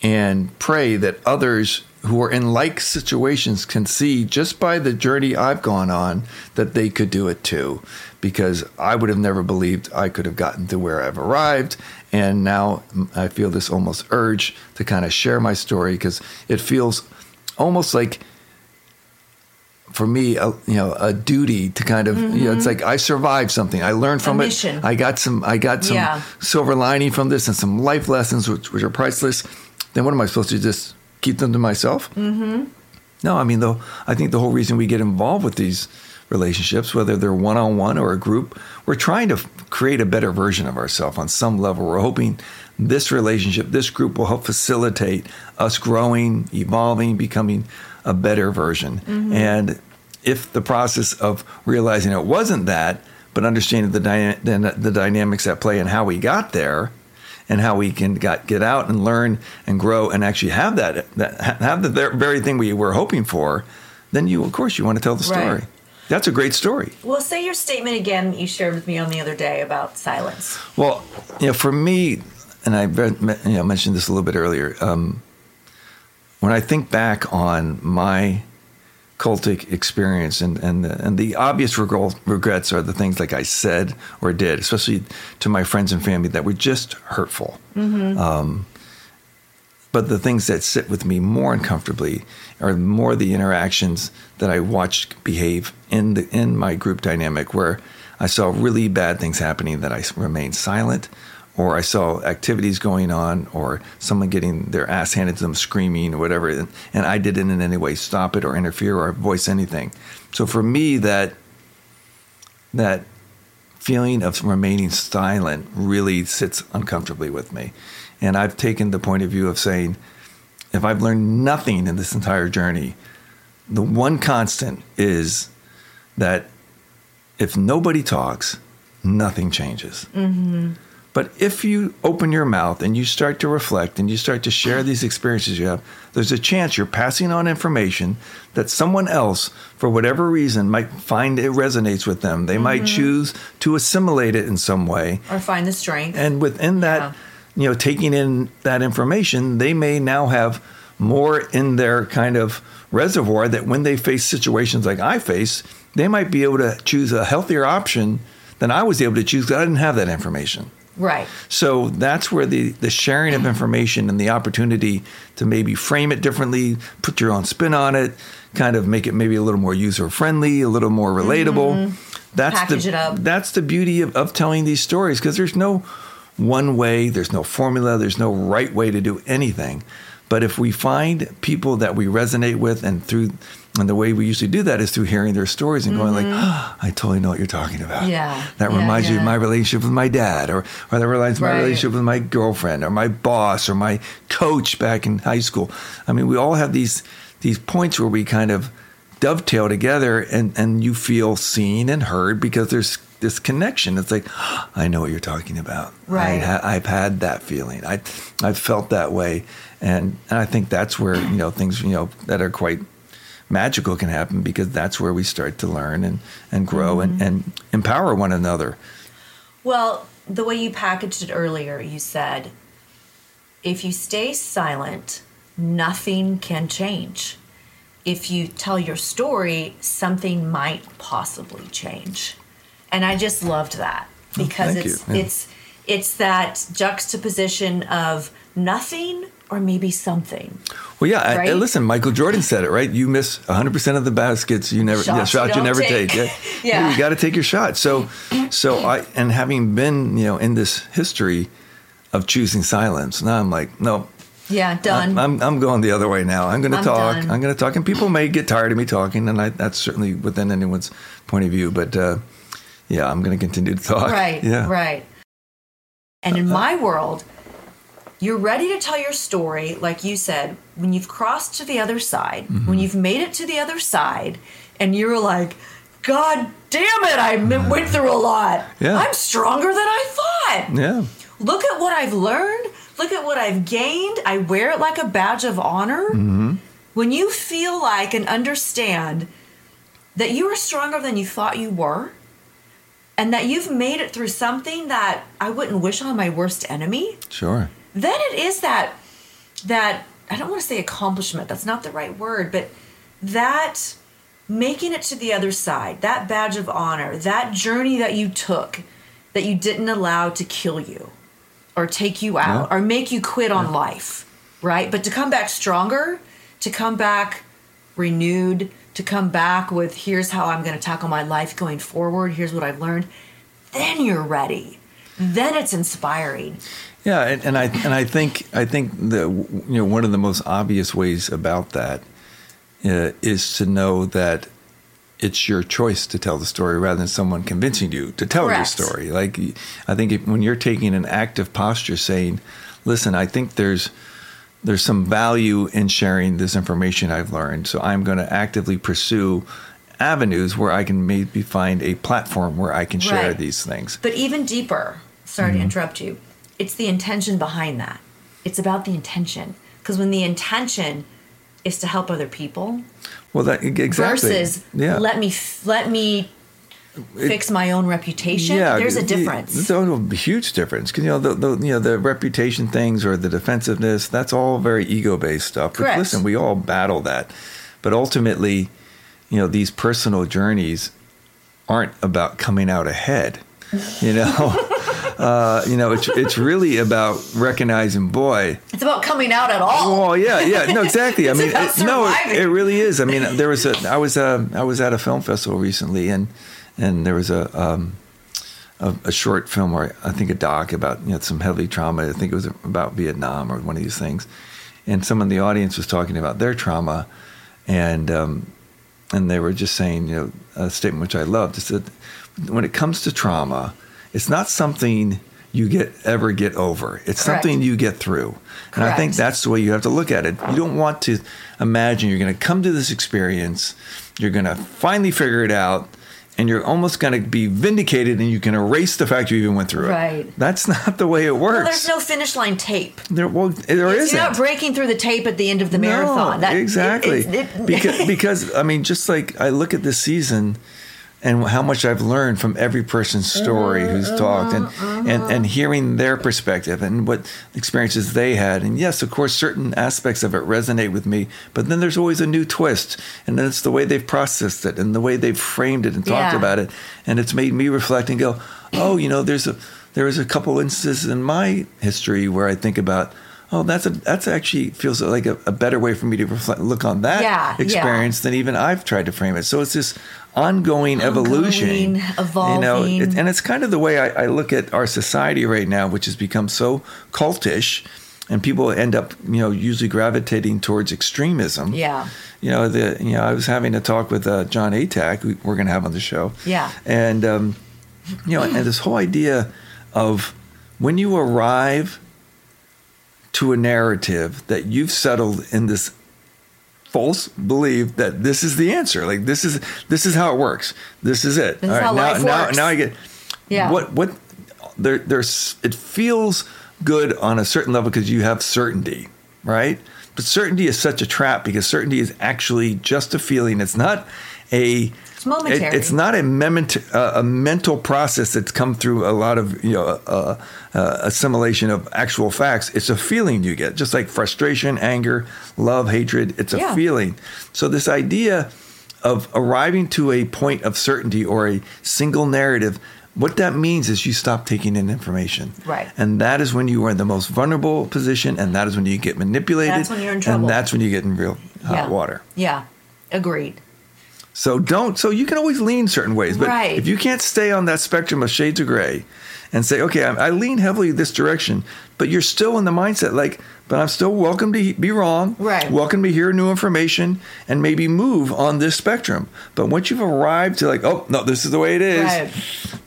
and pray that others who are in like situations can see just by the journey I've gone on that they could do it too, because I would have never believed I could have gotten to where I've arrived. And now I feel this almost urge to kind of share my story because it feels almost like for me, a, you know, a duty to kind of, mm-hmm. you know, it's like I survived something. I learned from a it. I got some, I got some yeah. silver lining from this and some life lessons, which, which are priceless. Then what am I supposed to do? Just keep them to myself? Mm-hmm. No, I mean, though, I think the whole reason we get involved with these relationships, whether they're one-on-one or a group, we're trying to create a better version of ourselves on some level. We're hoping this relationship, this group will help facilitate us growing, evolving, becoming a better version. Mm-hmm. And if the process of realizing it wasn't that, but understanding the dyna- the dynamics at play and how we got there, and how we can got, get out and learn and grow and actually have that, that have the very thing we were hoping for, then you, of course, you want to tell the story. Right. That's a great story. Well, say your statement again that you shared with me on the other day about silence. Well, you know, for me, and I you know, mentioned this a little bit earlier, um, when I think back on my cultic experience and and the, and the obvious regret, regrets are the things like I said or did, especially to my friends and family, that were just hurtful. Mm-hmm. Um, but the things that sit with me more uncomfortably are more the interactions that I watched behave in the in my group dynamic, where I saw really bad things happening that I remained silent, or I saw activities going on, or someone getting their ass handed to them, screaming or whatever, and, and I didn't in any way stop it or interfere or voice anything. So for me, that that feeling of remaining silent really sits uncomfortably with me. And I've taken the point of view of saying, if I've learned nothing in this entire journey, the one constant is that if nobody talks, nothing changes. Mm-hmm. But if you open your mouth and you start to reflect and you start to share these experiences you have, there's a chance you're passing on information that someone else, for whatever reason, might find it resonates with them. They mm-hmm. might choose to assimilate it in some way. Or find the strength. And within that, yeah. you know, taking in that information, they may now have more in their kind of reservoir that when they face situations like I face, they might be able to choose a healthier option than I was able to choose because I didn't have that information. Right. So that's where the, the sharing of information and the opportunity to maybe frame it differently, put your own spin on it, kind of make it maybe a little more user-friendly, a little more relatable. Mm-hmm. That's Package the, it up. That's the beauty of, of telling these stories, because there's no one way, there's no formula, there's no right way to do anything. But if we find people that we resonate with, and through and the way we usually do that is through hearing their stories and mm-hmm. going like, oh, I totally know what you're talking about. Yeah. That yeah, reminds yeah. you of my relationship with my dad, or, or that reminds right. me of my relationship with my girlfriend, or my boss, or my coach back in high school. I mean, we all have these these points where we kind of dovetail together, and, and you feel seen and heard because there's this connection. It's like, oh, I know what you're talking about. Right. I ha- I've had that feeling. I, I've felt that way. And, and I think that's where, you know, things, you know, that are quite magical can happen, because that's where we start to learn and, and grow mm-hmm. and, and empower one another. Well, the way you packaged it earlier, you said, if you stay silent, nothing can change. If you tell your story, something might possibly change. And I just loved that, because oh, it's yeah. it's it's that juxtaposition of nothing or maybe something. Well, yeah. Right? I, I, listen, Michael Jordan said it, right? You miss one hundred percent of the baskets you never shots, yeah, shots you, you never take. take. Yeah, yeah. You got to take your shot. So, so I and having been you know in this history of choosing silence, now I'm like, no. Yeah, done. I'm, I'm, I'm going the other way now. I'm going to talk. Done. I'm going to talk, and people may get tired of me talking, and I, that's certainly within anyone's point of view. But uh, yeah, I'm going to continue to talk. Right. Yeah. Right. And in my world, you're ready to tell your story, like you said, when you've crossed to the other side, mm-hmm. when you've made it to the other side, and you're like, God damn it, I m- went through a lot. Yeah. I'm stronger than I thought. Yeah. Look at what I've learned. Look at what I've gained. I wear it like a badge of honor. Mm-hmm. When you feel like and understand that you are stronger than you thought you were, and that you've made it through something that I wouldn't wish on my worst enemy. Sure. Then it is that, that I don't want to say accomplishment, that's not the right word, but that making it to the other side, that badge of honor, that journey that you took, that you didn't allow to kill you or take you out yeah. or make you quit yeah. on life, right? But to come back stronger, to come back renewed, to come back with, here's how I'm going to tackle my life going forward, here's what I've learned, then you're ready. Then it's inspiring. Yeah, and, and I and I think I think the you know one of the most obvious ways about that uh, is to know that it's your choice to tell the story rather than someone convincing you to tell Correct. Your story. Like I think if, when you're taking an active posture, saying, "Listen, I think there's there's some value in sharing this information I've learned, so I'm going to actively pursue avenues where I can maybe find a platform where I can share right. these things." But even deeper, sorry mm-hmm. to interrupt you. It's the intention behind that. It's about the intention. Because when the intention is to help other people, well, that exactly versus yeah. let me let me it, fix my own reputation. Yeah, there's a difference. It's a huge difference. Because you know the, the you know the reputation things or the defensiveness. That's all very ego-based stuff. Correct. But listen, we all battle that. But ultimately, you know, these personal journeys aren't about coming out ahead. You know. Uh, you know, it's it's really about recognizing, boy. It's about coming out at all. Well, yeah, yeah, no, exactly. I mean, it, no, it, it really is. I mean, there was a. I was a. I was at a film festival recently, and and there was a um, a, a short film, or I think a doc about you know some heavy trauma. I think it was about Vietnam or one of these things, and someone in the audience was talking about their trauma, and um, and they were just saying you know a statement which I loved. It said, when it comes to trauma, it's not something you get ever get over. It's Correct. Something you get through. Correct. And I think that's the way you have to look at it. You don't want to imagine you're going to come to this experience, you're going to finally figure it out, and you're almost going to be vindicated and you can erase the fact you even went through it. Right. That's not the way it works. Well, there's no finish line tape. There, well, there isn't. You're not breaking through the tape at the end of the no, marathon. That, exactly. It, it, it, because, because, I mean, just like I look at this season and how much I've learned from every person's story who's uh-huh, talked and, uh-huh. and, and hearing their perspective and what experiences they had. And yes, of course, certain aspects of it resonate with me, but then there's always a new twist. And then it's the way they've processed it and the way they've framed it and talked yeah. about it. And it's made me reflect and go, oh, you know, there's a there is a couple instances in my history where I think about, oh, that's a that's actually feels like a, a better way for me to reflect, look on that yeah, experience yeah. than even I've tried to frame it. So it's this ongoing, ongoing evolution, evolving. You know, it, and it's kind of the way I, I look at our society right now, which has become so cultish, and people end up, you know, usually gravitating towards extremism. Yeah. You know, the you know I was having a talk with uh, John Atack, who we're going to have on the show. Yeah. And um, you know, and this whole idea of when you arrive to a narrative that you've settled in this false belief that this is the answer, like this is this is how it works, this is it. This All is right, how now, life now, works. now I get. Yeah. What what there there's it feels good on a certain level because you have certainty, right? But certainty is such a trap because certainty is actually just a feeling. It's not a. It's momentary. It, it's not a, ment- uh, a mental process that's come through a lot of you know uh, uh, assimilation of actual facts. It's a feeling you get, just like frustration, anger, love, hatred. It's a yeah. feeling. So this idea of arriving to a point of certainty or a single narrative, what that means is you stop taking in information. Right. And that is when you are in the most vulnerable position, and that is when you get manipulated. That's when you're in trouble. And that's when you get in real hot yeah. water. Yeah, agreed. So don't, so you can always lean certain ways, but right. if you can't stay on that spectrum of shades of gray and say, okay, I, I lean heavily this direction, but you're still in the mindset like, but I'm still welcome to be wrong, right. welcome to hear new information and maybe move on this spectrum. But once you've arrived to like, oh, no, this is the way it is, right.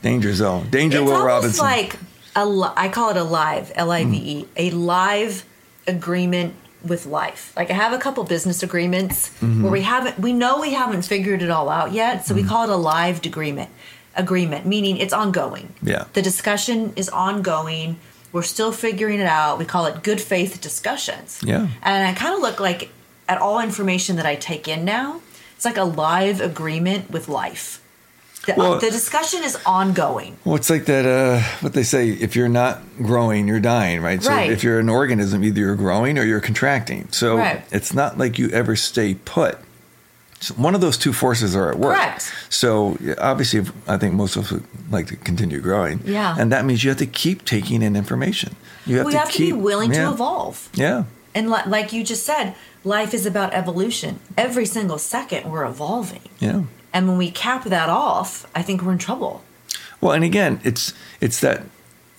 danger zone, danger Will Robinson. It's like, a, I call it a live, L I V E, mm. a live agreement with life. Like I have a couple business agreements mm-hmm. where we haven't, we know we haven't figured it all out yet. So mm-hmm. we call it a live agreement, agreement, meaning it's ongoing. Yeah. The discussion is ongoing. We're still figuring it out. We call it good faith discussions. Yeah. And I kind of look like at all information that I take in now, it's like a live agreement with life. The, well, uh, the discussion is ongoing. Well, it's like that, uh, what they say, if you're not growing, you're dying, right? So right. if you're an organism, either you're growing or you're contracting. So right. it's not like you ever stay put. So one of those two forces are at work. Correct. So obviously, I think most of us would like to continue growing. Yeah. And that means you have to keep taking in information. You have, well, to, you have keep, to be willing yeah. to evolve. Yeah. And li- like you just said, life is about evolution. Every single second we're evolving. Yeah. And when we cap that off, I think we're in trouble. Well, and again, it's it's that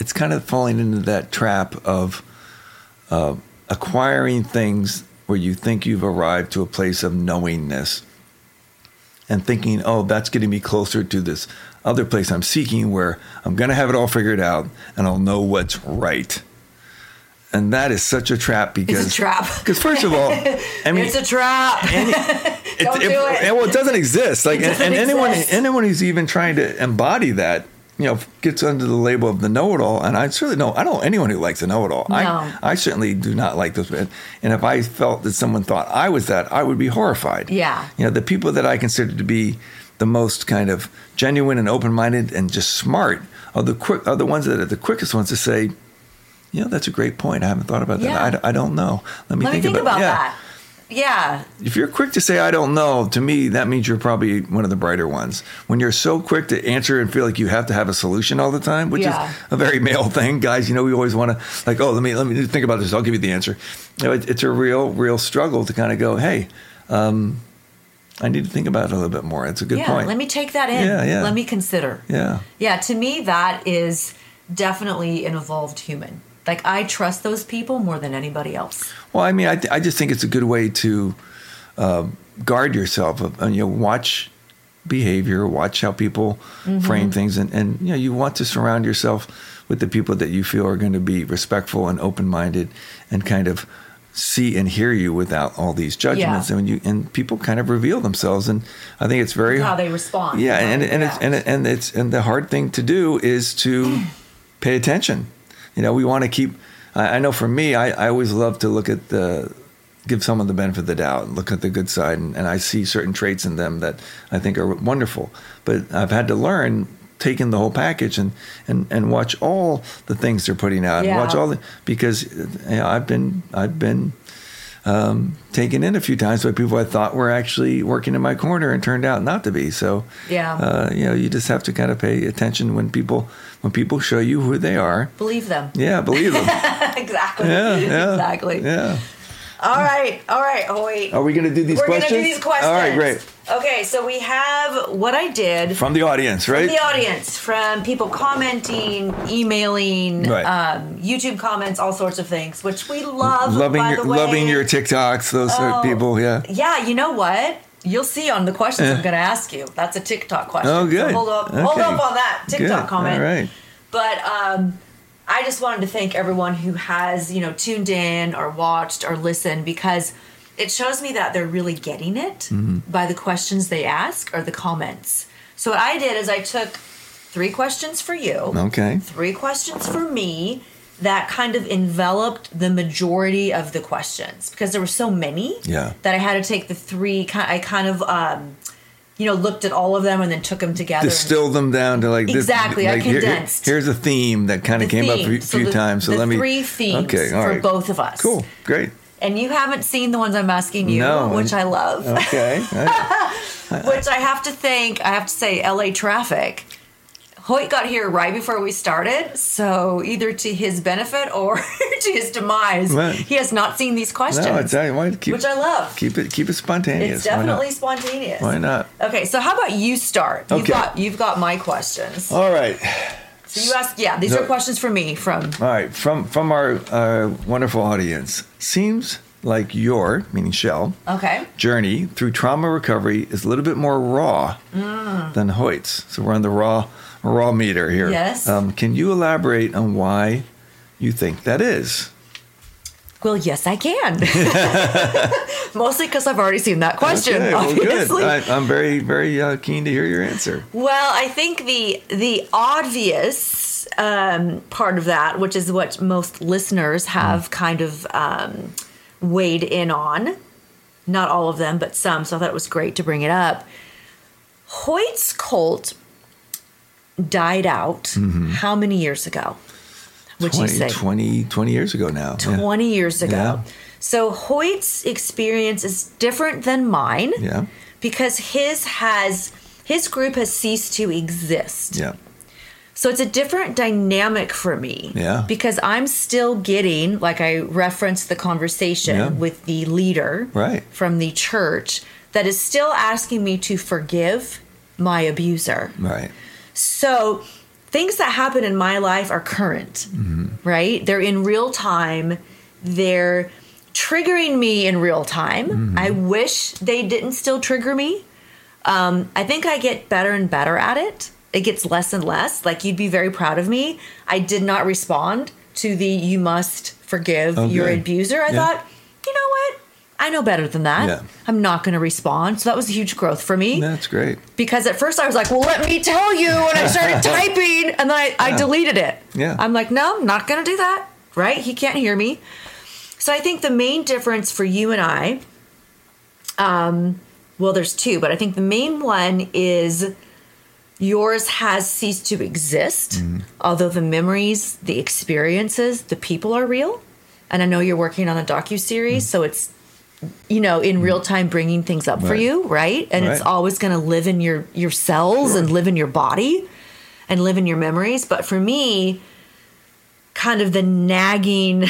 it's kind of falling into that trap of uh, acquiring things where you think you've arrived to a place of knowingness and thinking, oh, that's getting me closer to this other place I'm seeking where I'm going to have it all figured out and I'll know what's right. And that is such a trap because it's a trap. Because first of all, I mean, it's a trap. Any, it, Don't it, do it. it. Well, it doesn't exist. Like, doesn't and, and exist. anyone, anyone who's even trying to embody that, you know, gets under the label of the know-it-all. And I certainly know I don't anyone who likes the know-it-all. No. I, I certainly do not like those. And if I felt that someone thought I was that, I would be horrified. Yeah. You know, the people that I consider to be the most kind of genuine and open-minded and just smart are the quick are the ones that are the quickest ones to say, you know, that's a great point. I haven't thought about yeah. that. I, I don't know. Let me, Let think, me think about, about yeah. that. Yeah. If you're quick to say, I don't know, to me, that means you're probably one of the brighter ones. When you're so quick to answer and feel like you have to have a solution all the time, which yeah. is a very male thing. Guys, you know, we always want to like, oh, let me let me think about this. I'll give you the answer. You know, it, it's a real, real struggle to kind of go, hey, um, I need to think about it a little bit more. It's a good yeah, point. Let me take that in. Yeah, yeah. Let me consider. Yeah. Yeah. To me, that is definitely an evolved human. Like, I trust those people more than anybody else. Well, I mean, I, th- I just think it's a good way to uh, guard yourself. Uh, you know, watch behavior, watch how people mm-hmm. frame things. And, and, you know, you want to surround yourself with the people that you feel are going to be respectful and open-minded and kind of see and hear you without all these judgments. Yeah. And, you, and people kind of reveal themselves. And I think it's very... That's how they respond. Yeah, and and, it's, and and it's and the hard thing to do is to pay attention. You know, we want to keep, I know for me, I, I always love to look at the, give someone the benefit of the doubt and look at the good side. And, and I see certain traits in them that I think are wonderful. But I've had to learn, take in the whole package and, and, and watch all the things they're putting out. Yeah. And watch all the, because you know, I've been, I've been um, taken in a few times by people I thought were actually working in my corner and turned out not to be. So, yeah. uh, you know, you just have to kind of pay attention when people... When people show you who they are. Believe them. Yeah, believe them. Exactly. Yeah, yeah, exactly. Yeah. All right. All right, Hoyt. Are we going to do these We're questions? We're going to do these questions. All right, great. Okay, so we have what I did. From the audience, right? From the audience. From people commenting, emailing, right. um, YouTube comments, all sorts of things, which we love, loving by your, the way. Loving your TikToks, those oh, sort of people, yeah. Yeah, you know what? You'll see on the questions uh, I'm going to ask you. That's a TikTok question. Oh, good. So hold up, okay. hold up on that TikTok good. comment. All right. But um, I just wanted to thank everyone who has, you know, tuned in or watched or listened, because it shows me that they're really getting it mm-hmm. by the questions they ask or the comments. So what I did is I took three questions for you. Okay. Three questions for me that kind of enveloped the majority of the questions, because there were so many yeah. that I had to take the three. I kind of, um, you know, looked at all of them and then took them together. Distilled them down to like this. Exactly, like I condensed. Here, here's a theme that kind of the came theme. up a few so the, times. So the let me three themes okay, all right. for both of us. Cool, great. And you haven't seen the ones I'm asking you, no, which I love. Okay, I, I, which I have to thank. I have to say, L A traffic. Hoyt got here right before we started, so either to his benefit or to his demise, well, he has not seen these questions. No, exactly. Why keep, which I love. Keep it, keep it spontaneous. It's definitely Why spontaneous. Why not? Okay, so how about you start? You've okay. got, you've got my questions. All right. So you ask. Yeah, these so, are questions for me from. All right, from from our uh, wonderful audience. Seems like your, meaning Shell, okay. journey through trauma recovery is a little bit more raw mm. than Hoyt's. So we're on the raw. Raw meter here. Yes. Um, can you elaborate on why you think that is? Well, yes, I can. Mostly because I've already seen that question. Okay, well, obviously, good. I, I'm very, very uh, keen to hear your answer. Well, I think the the obvious um, part of that, which is what most listeners have mm. kind of um, weighed in on, not all of them, but some. So I thought it was great to bring it up. Hoyt's cult died out mm-hmm. how many years ago? Would you say twenty, twenty years ago now? twenty yeah. years ago. Yeah. So Hoyt's experience is different than mine yeah. because his has his group has ceased to exist. Yeah. So it's a different dynamic for me. Yeah. Because I'm still getting, like I referenced the conversation yeah. with the leader right. from the church that is still asking me to forgive my abuser. Right. So things that happen in my life are current, mm-hmm. right? They're in real time. They're triggering me in real time. Mm-hmm. I wish they didn't still trigger me. Um, I think I get better and better at it. It gets less and less. Like, you'd be very proud of me. I did not respond to the, you must forgive okay. your abuser. I yeah. thought, you know what? I know better than that. Yeah. I'm not going to respond. So that was a huge growth for me. That's great. Because at first I was like, well, let me tell you. And I started typing and then I, yeah. I deleted it. Yeah. I'm like, no, I'm not going to do that. Right? He can't hear me. So I think the main difference for you and I, um, well, there's two, but I think the main one is yours has ceased to exist. Mm-hmm. Although the memories, the experiences, the people are real. And I know you're working on a docuseries. Mm-hmm. So it's, you know, in real time bringing things up right. for you, right? And right. it's always going to live in your, your cells sure. and live in your body and live in your memories. But for me, kind of the nagging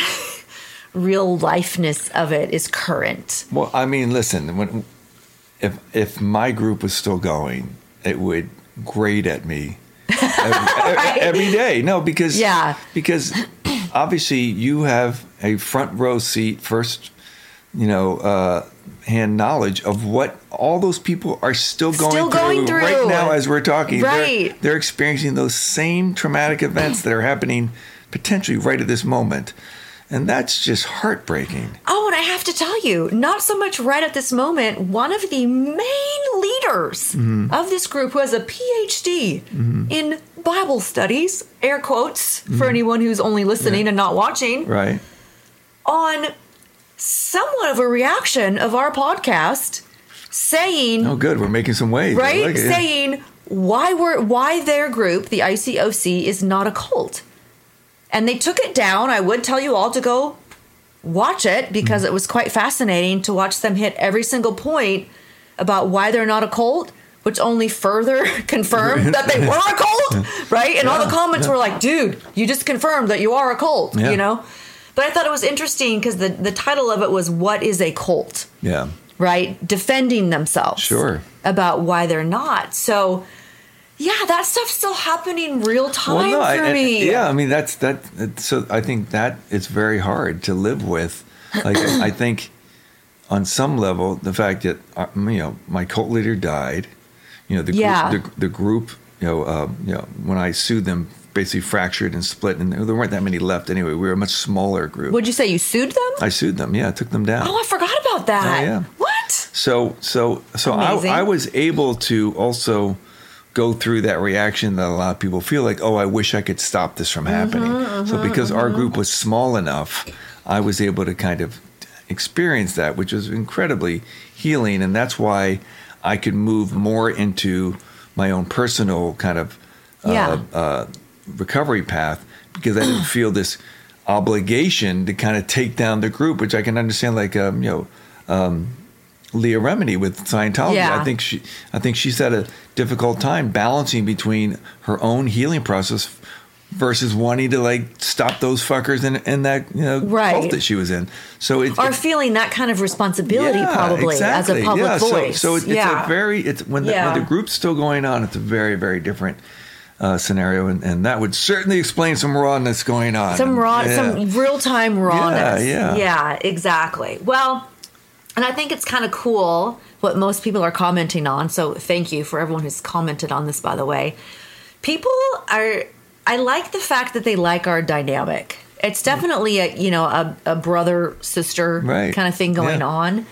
real lifeness of it is current. Well, I mean, listen, when, if if my group was still going, it would grade at me every, right? every day. No, because yeah. because obviously you have a front row seat first, you know, uh, hand knowledge of what all those people are still going, still going through, through right now as we're talking. Right. They're, they're experiencing those same traumatic events that are happening potentially right at this moment. And that's just heartbreaking. Oh, and I have to tell you, not so much right at this moment, one of the main leaders mm-hmm. of this group who has a P H D mm-hmm. in Bible studies, air quotes mm-hmm. for anyone who's only listening yeah. and not watching, right? on somewhat of a reaction of our podcast saying... Oh, good. We're making some waves. Right? Like saying why we're, why their group, the I C O C, is not a cult. And they took it down. I would tell you all to go watch it because mm-hmm. it was quite fascinating to watch them hit every single point about why they're not a cult, which only further confirmed that they were a cult, right? And yeah, all the comments yeah. were like, dude, you just confirmed that you are a cult, yeah. you know? But I thought it was interesting because the, the title of it was, what is a cult? Yeah. Right? Defending themselves. Sure. About why they're not. So... yeah, that stuff's still happening real time well, no, for I, me. Yeah, I mean, that's that. So I think that it's very hard to live with. Like, I think on some level, the fact that, you know, my cult leader died, you know, the, yeah. group, the, the group, you know, uh, you know, when I sued them, basically fractured and split, and there weren't that many left anyway. We were a much smaller group. Would you say you sued them? I sued them. Yeah, I took them down. Oh, I forgot about that. Oh, yeah. What? So, so, so I, I was able to also go through that reaction that a lot of people feel like, oh, I wish I could stop this from happening. Mm-hmm, so because mm-hmm. our group was small enough, I was able to kind of experience that, which was incredibly healing. And that's why I could move more into my own personal kind of uh, yeah. uh, recovery path because I didn't feel this obligation to kind of take down the group, which I can understand, like, um, you know, um, Leah Remini with Scientology. Yeah. I think she, I think she's had a difficult time balancing between her own healing process versus wanting to like stop those fuckers in, in that you know right. cult that she was in. So it, or it, feeling that kind of responsibility yeah, probably exactly. as a public yeah. voice. So, so it, yeah. it's a very it's when the, yeah. when the group's still going on, it's a very very different uh, scenario, and, and that would certainly explain some rawness going on. Some raw, yeah. some real time rawness. Yeah, yeah, yeah, exactly. Well. And I think it's kind of cool what most people are commenting on. So thank you for everyone who's commented on this, by the way. People are, I like the fact that they like our dynamic. It's definitely a, you know, a, a brother, sister right. kind of thing going yeah. on.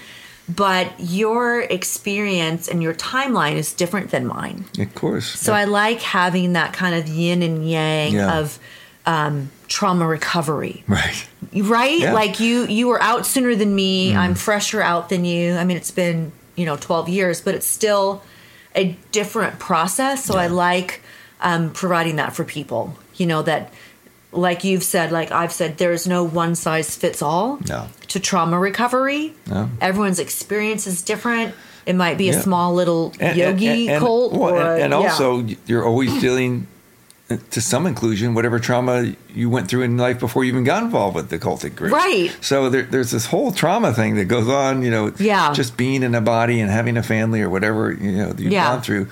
But your experience and your timeline is different than mine. Of course. So yeah. I like having that kind of yin and yang yeah. of um, trauma recovery. Right. Right? Yeah. Like you, you were out sooner than me. Mm. I'm fresher out than you. I mean, it's been, you know, twelve years, but it's still a different process. So yeah. I like um, providing that for people, you know, that like you've said, like I've said, there is no one size fits all no. to trauma recovery. No. Everyone's experience is different. It might be yeah. a small little and, yogi and, and, cult. And, well, or, and, and yeah. also you're always dealing to some inclusion, whatever trauma you went through in life before you even got involved with the cultic group. Right. So there, there's this whole trauma thing that goes on, you know, yeah. just being in a body and having a family or whatever, you know, that you've yeah. gone through.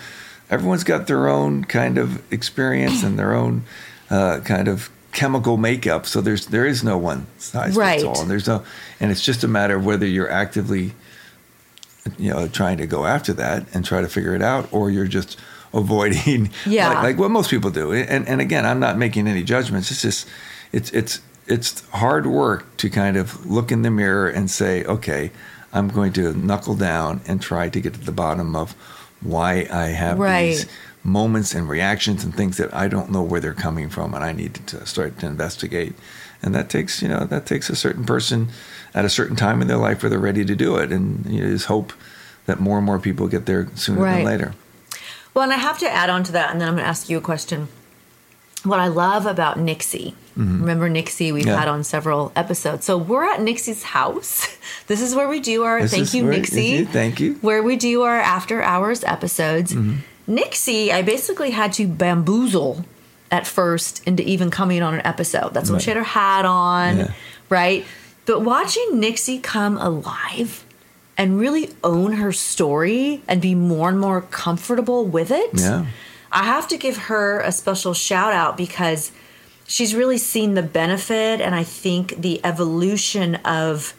Everyone's got their own kind of experience and their own uh, kind of chemical makeup. So there's there is no one size right. fits all. And there's no, and it's just a matter of whether you're actively, you know, trying to go after that and try to figure it out, or you're just avoiding, yeah. like, like what most people do. And and again, I'm not making any judgments. It's just it's it's it's hard work to kind of look in the mirror and say, okay, I'm going to knuckle down and try to get to the bottom of why I have right. these moments and reactions and things that I don't know where they're coming from, and I need to start to investigate. And that takes, you know, that takes a certain person at a certain time in their life where they're ready to do it. And you know, there's hope that more and more people get there sooner right. than later. Well, and I have to add on to that, and then I'm going to ask you a question. What I love about Nixie, mm-hmm. remember Nixie we've yeah. had on several episodes. So we're at Nixie's house. This is where we do our, this thank you, where, Nixie. It, thank you. Where we do our after hours episodes. Mm-hmm. Nixie, I basically had to bamboozle at first into even coming on an episode. That's when right. she had her hat on, yeah. right? But watching Nixie come alive and really own her story and be more and more comfortable with it. Yeah. I have to give her a special shout out because she's really seen the benefit and I think the evolution of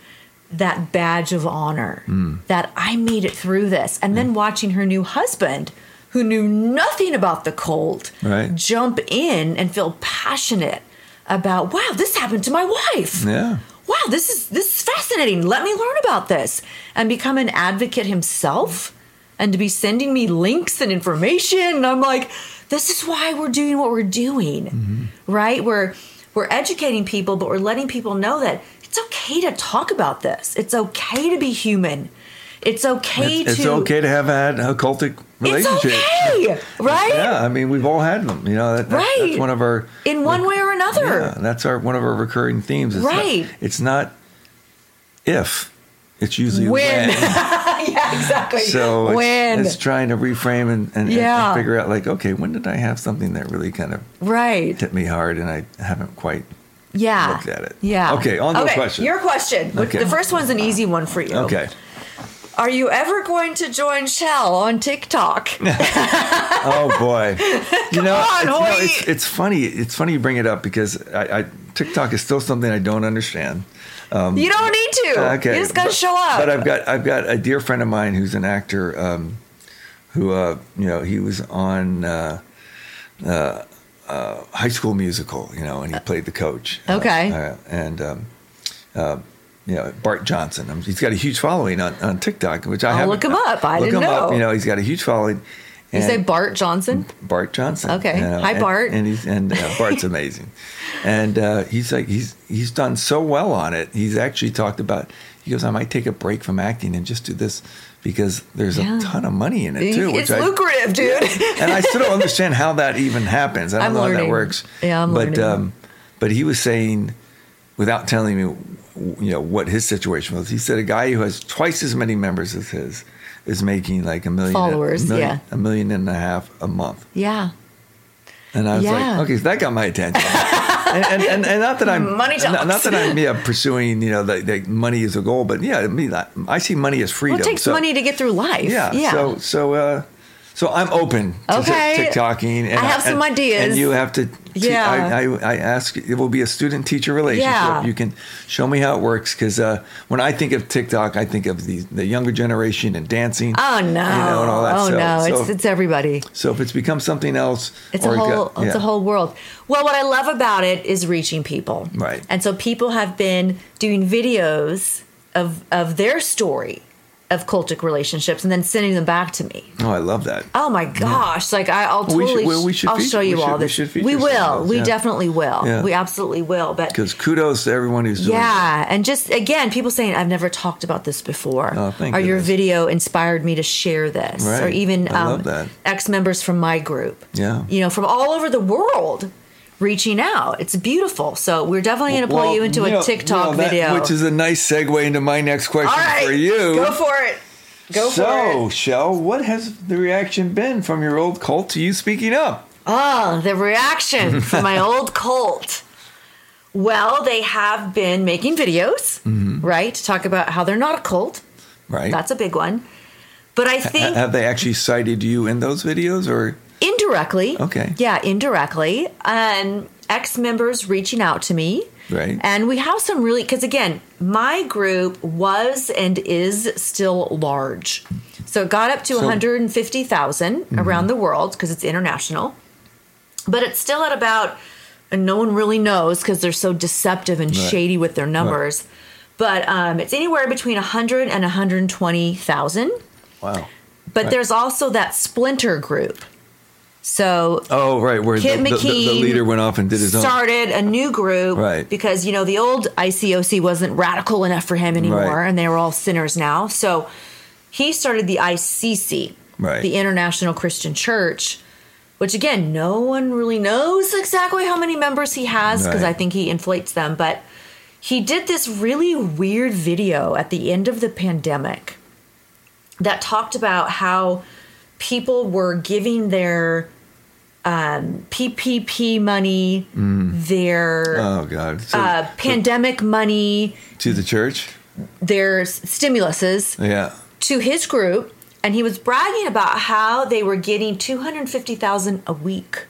that badge of honor mm. that I made it through this. And mm. then watching her new husband, who knew nothing about the cult, right. jump in and feel passionate about, wow, this happened to my wife. Yeah. Wow, this is this is fascinating. Let me learn about this. And become an advocate himself and to be sending me links and information. And I'm like, this is why we're doing what we're doing, mm-hmm. right? We're we're educating people, but we're letting people know that it's okay to talk about this. It's okay to be human. It's okay it's, to... It's okay to have had a cultic relationship. It's okay, right? Yeah, I mean, we've all had them. You know, that, that, right. that's one of our... In one rec- way or another. Yeah, that's our one of our recurring themes. It's right. Not, it's not if, it's usually when. When. Yeah, exactly. So it's, when. It's trying to reframe and, and, yeah. and figure out, like, okay, when did I have something that really kind of right. hit me hard and I haven't quite... Yeah. Looked at it. Yeah. Okay, on to okay, the question. Your question. Okay. The first one's an easy one for you. Okay. Are you ever going to join Shell on TikTok? Oh boy! You know, Come on, it's, no, it's, it's funny. It's funny you bring it up because I, I, TikTok is still something I don't understand. Um, you don't need to. Uh, okay, you just got to show up. But I've got I've got a dear friend of mine who's an actor, um, who uh, you know he was on uh, uh, uh, High School Musical, you know, and he played the coach. Okay, uh, uh, and. Um, uh, You know, Bart Johnson. I mean, he's got a huge following on, on TikTok, which I have. I'll look him up. I look didn't him know. Up. You know, he's got a huge following. And you say Bart Johnson? Bart Johnson. Okay. You know, Hi, and, Bart. And he's and uh, Bart's amazing, and uh, he's like he's he's done so well on it. He's actually talked about. He goes, I might take a break from acting and just do this because there's yeah. a ton of money in it too. It's which I, lucrative, dude. And I still don't understand how that even happens. I don't I'm know learning. How that works. Yeah, I'm but, learning. Um, but he was saying, without telling me. You know what his situation was. He said a guy who has twice as many members as his is making like a million followers, a million, yeah, a million and a half a month. Yeah, and I was yeah. like, okay, so that got my attention. and, and, and and not that I'm money talks. Not, not that I'm yeah, pursuing you know that, that money is a goal, but yeah, I mean I, I see money as freedom. Well, it takes so, money to get through life. Yeah, yeah. So so uh, so I'm open to okay. TikToking. And I have I, some and, ideas, and you have to. Te- yeah, I, I, I ask. It will be a student-teacher relationship. Yeah. You can show me how it works because uh, when I think of TikTok, I think of the, the younger generation and dancing. Oh no! You know, and all that. Oh so, no! So, it's it's everybody. So if it's become something else, it's a whole got, yeah. it's a whole world. Well, what I love about it is reaching people. Right. And so people have been doing videos of of their story of cultic relationships and then sending them back to me. Oh, I love that. Oh my gosh. Yeah. Like I, I'll totally, we should, well, we should I'll feature, show you we all should, this. We, should feature we will. We yeah. definitely will. Yeah. We absolutely will. But because kudos to everyone who's doing yeah. that. And just, again, people saying, I've never talked about this before. Oh, thank or goodness. Your video inspired me to share this. Right. Or even um, ex-members from my group. Yeah. You know, from all over the world. Reaching out. It's beautiful. So we're definitely going to pull well, you into you know, a TikTok well, that, video. Which is a nice segue into my next question All right, for you. Go for it. Go so, for it. So, Shell, what has the reaction been from your old cult to you speaking up? Oh, the reaction from my old cult. Well, they have been making videos, mm-hmm. right, to talk about how they're not a cult. Right. That's a big one. But I think... H- have they actually cited you in those videos or... Indirectly. Okay. Yeah, indirectly. Um, ex-members reaching out to me. Right. And we have some really... Because, again, my group was and is still large. So it got up to so, one hundred fifty thousand mm-hmm. around the world because it's international. But it's still at about... And no one really knows because they're so deceptive and right. shady with their numbers. Right. But um, it's anywhere between one hundred and one hundred twenty thousand. Wow. But right. there's also that splinter group. So oh right, where Kit McKean the, the, the leader went off and did his started own started a new group right. because you know the old I C O C wasn't radical enough for him anymore, right. and they were all sinners now. So he started the I C C, right. the International Christian Church, which again no one really knows exactly how many members he has because right. I think he inflates them. But he did this really weird video at the end of the pandemic that talked about how people were giving their Um, P P P money, mm. their oh god, so, uh, pandemic so, money to the church, their stimuluses, yeah, to his group, and he was bragging about how they were getting two hundred fifty thousand a week,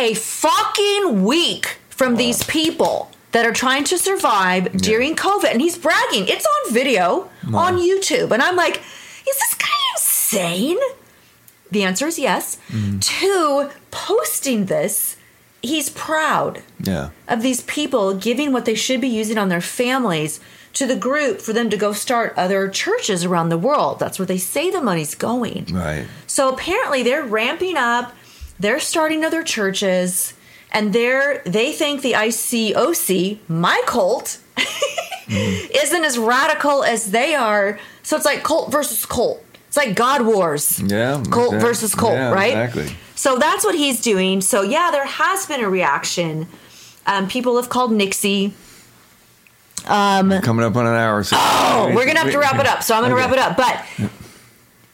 a fucking week from wow. these people that are trying to survive yeah. during COVID, and he's bragging. It's on video wow. on YouTube, and I'm like, is this guy insane? The answer is yes. Mm. Two, posting this, he's proud yeah. of these people giving what they should be using on their families to the group for them to go start other churches around the world. That's where they say the money's going. Right. So apparently they're ramping up, they're starting other churches, and they're they think the I C O C, my cult, mm. isn't as radical as they are. So it's like cult versus cult. It's like God wars. Yeah. Cult yeah, versus cult, yeah, right? Exactly. So that's what he's doing. So, yeah, there has been a reaction. Um, people have called Nixie. Um, Coming up on an hour. So oh, we're going to have to wrap it up. So I'm going to okay. wrap it up. But,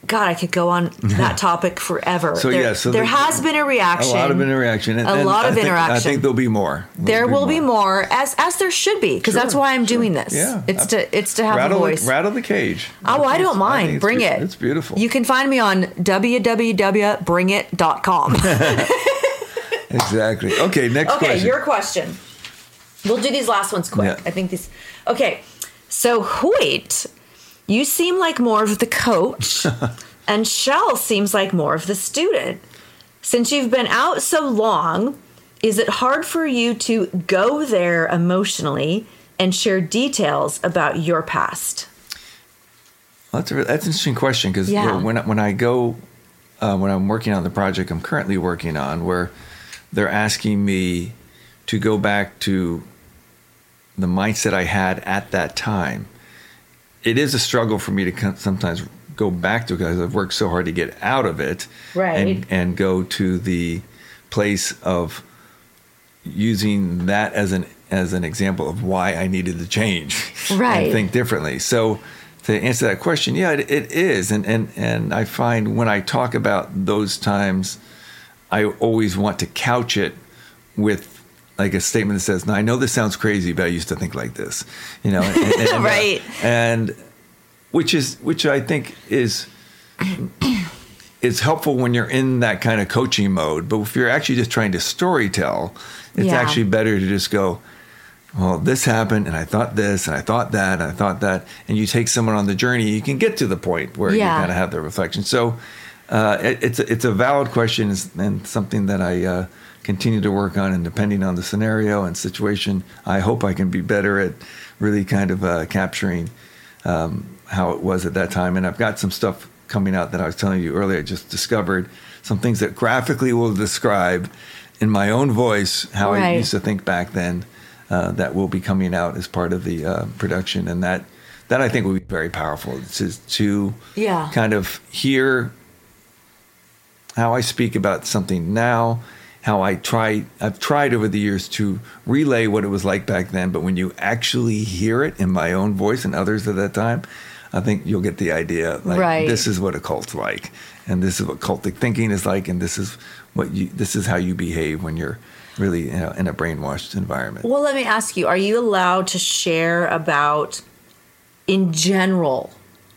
God, I could go on that topic forever. So, there, yeah. So there the, has been a reaction. A lot of interaction. And, a and lot of I think, interaction. I think there'll be more. There'll there be will more. be more, as as there should be, because sure, that's why I'm sure. doing this. Yeah. It's to it's to have rattle, a voice. Rattle the cage. Oh, I don't mind. I Bring it. It's beautiful. You can find me on w w w dot bring it dot com. Exactly. Okay, next okay, question. Okay, your question. We'll do these last ones quick. Yeah. I think these... Okay, so Hoyt... You seem like more of the coach, and Shell seems like more of the student. Since you've been out so long, is it hard for you to go there emotionally and share details about your past? That's, a, that's an interesting question because yeah. when, when I go, uh, when I'm working on the project I'm currently working on, where they're asking me to go back to the mindset I had at that time. It is a struggle for me to sometimes go back to it because I've worked so hard to get out of it right. and, and go to the place of using that as an as an example of why I needed the change right. and think differently. So to answer that question, yeah, it, it is. And, and, and I find when I talk about those times, I always want to couch it with like a statement that says, now I know this sounds crazy, but I used to think like this, you know, and, and, and, right. Uh, and which is, which I think is, is helpful when you're in that kind of coaching mode. But if you're actually just trying to story tell, it's yeah. actually better to just go, well, this happened and I thought this and I thought that and I thought that. And you take someone on the journey, you can get to the point where yeah. you kind of have the reflection. So uh, it, it's, it's a valid question and something that I, uh, continue to work on, and depending on the scenario and situation, I hope I can be better at really kind of uh, capturing um, how it was at that time. And I've got some stuff coming out that I was telling you earlier, I just discovered some things that graphically will describe in my own voice how right. I used to think back then uh, that will be coming out as part of the uh, production. And that, that I think will be very powerful to, to yeah. kind of hear how I speak about something now, how I try, I've tried over the years to relay what it was like back then, but when you actually hear it in my own voice and others at that time, I think you'll get the idea. Like, right. This is what a cult's like, and this is what cultic thinking is like, and this is what you, this is how you behave when you're really, you know, in a brainwashed environment. Well, let me ask you: are you allowed to share about, in general,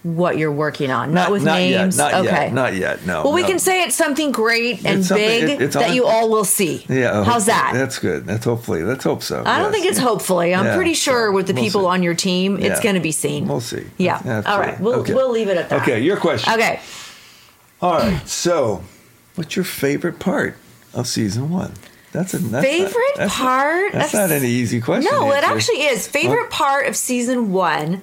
what you're working on? Not, not with not names. Yet, not okay. Yet, not yet. No. Well, we no. can say it's something great and something, big it, it's that on, you all will see. Yeah. How's that? That's good. That's hopefully. Let's hope so. I don't yes. think it's hopefully. I'm yeah, pretty sure so with the we'll people see. on your team, yeah. it's going to be seen. We'll see. Yeah. Absolutely. All right. We'll okay. we'll leave it at that. Okay. Your question. Okay. All right. So, what's your favorite part of season one? That's a that's favorite not, that's part. Not, that's of, not an easy question. No, it actually is. Favorite what? part of season one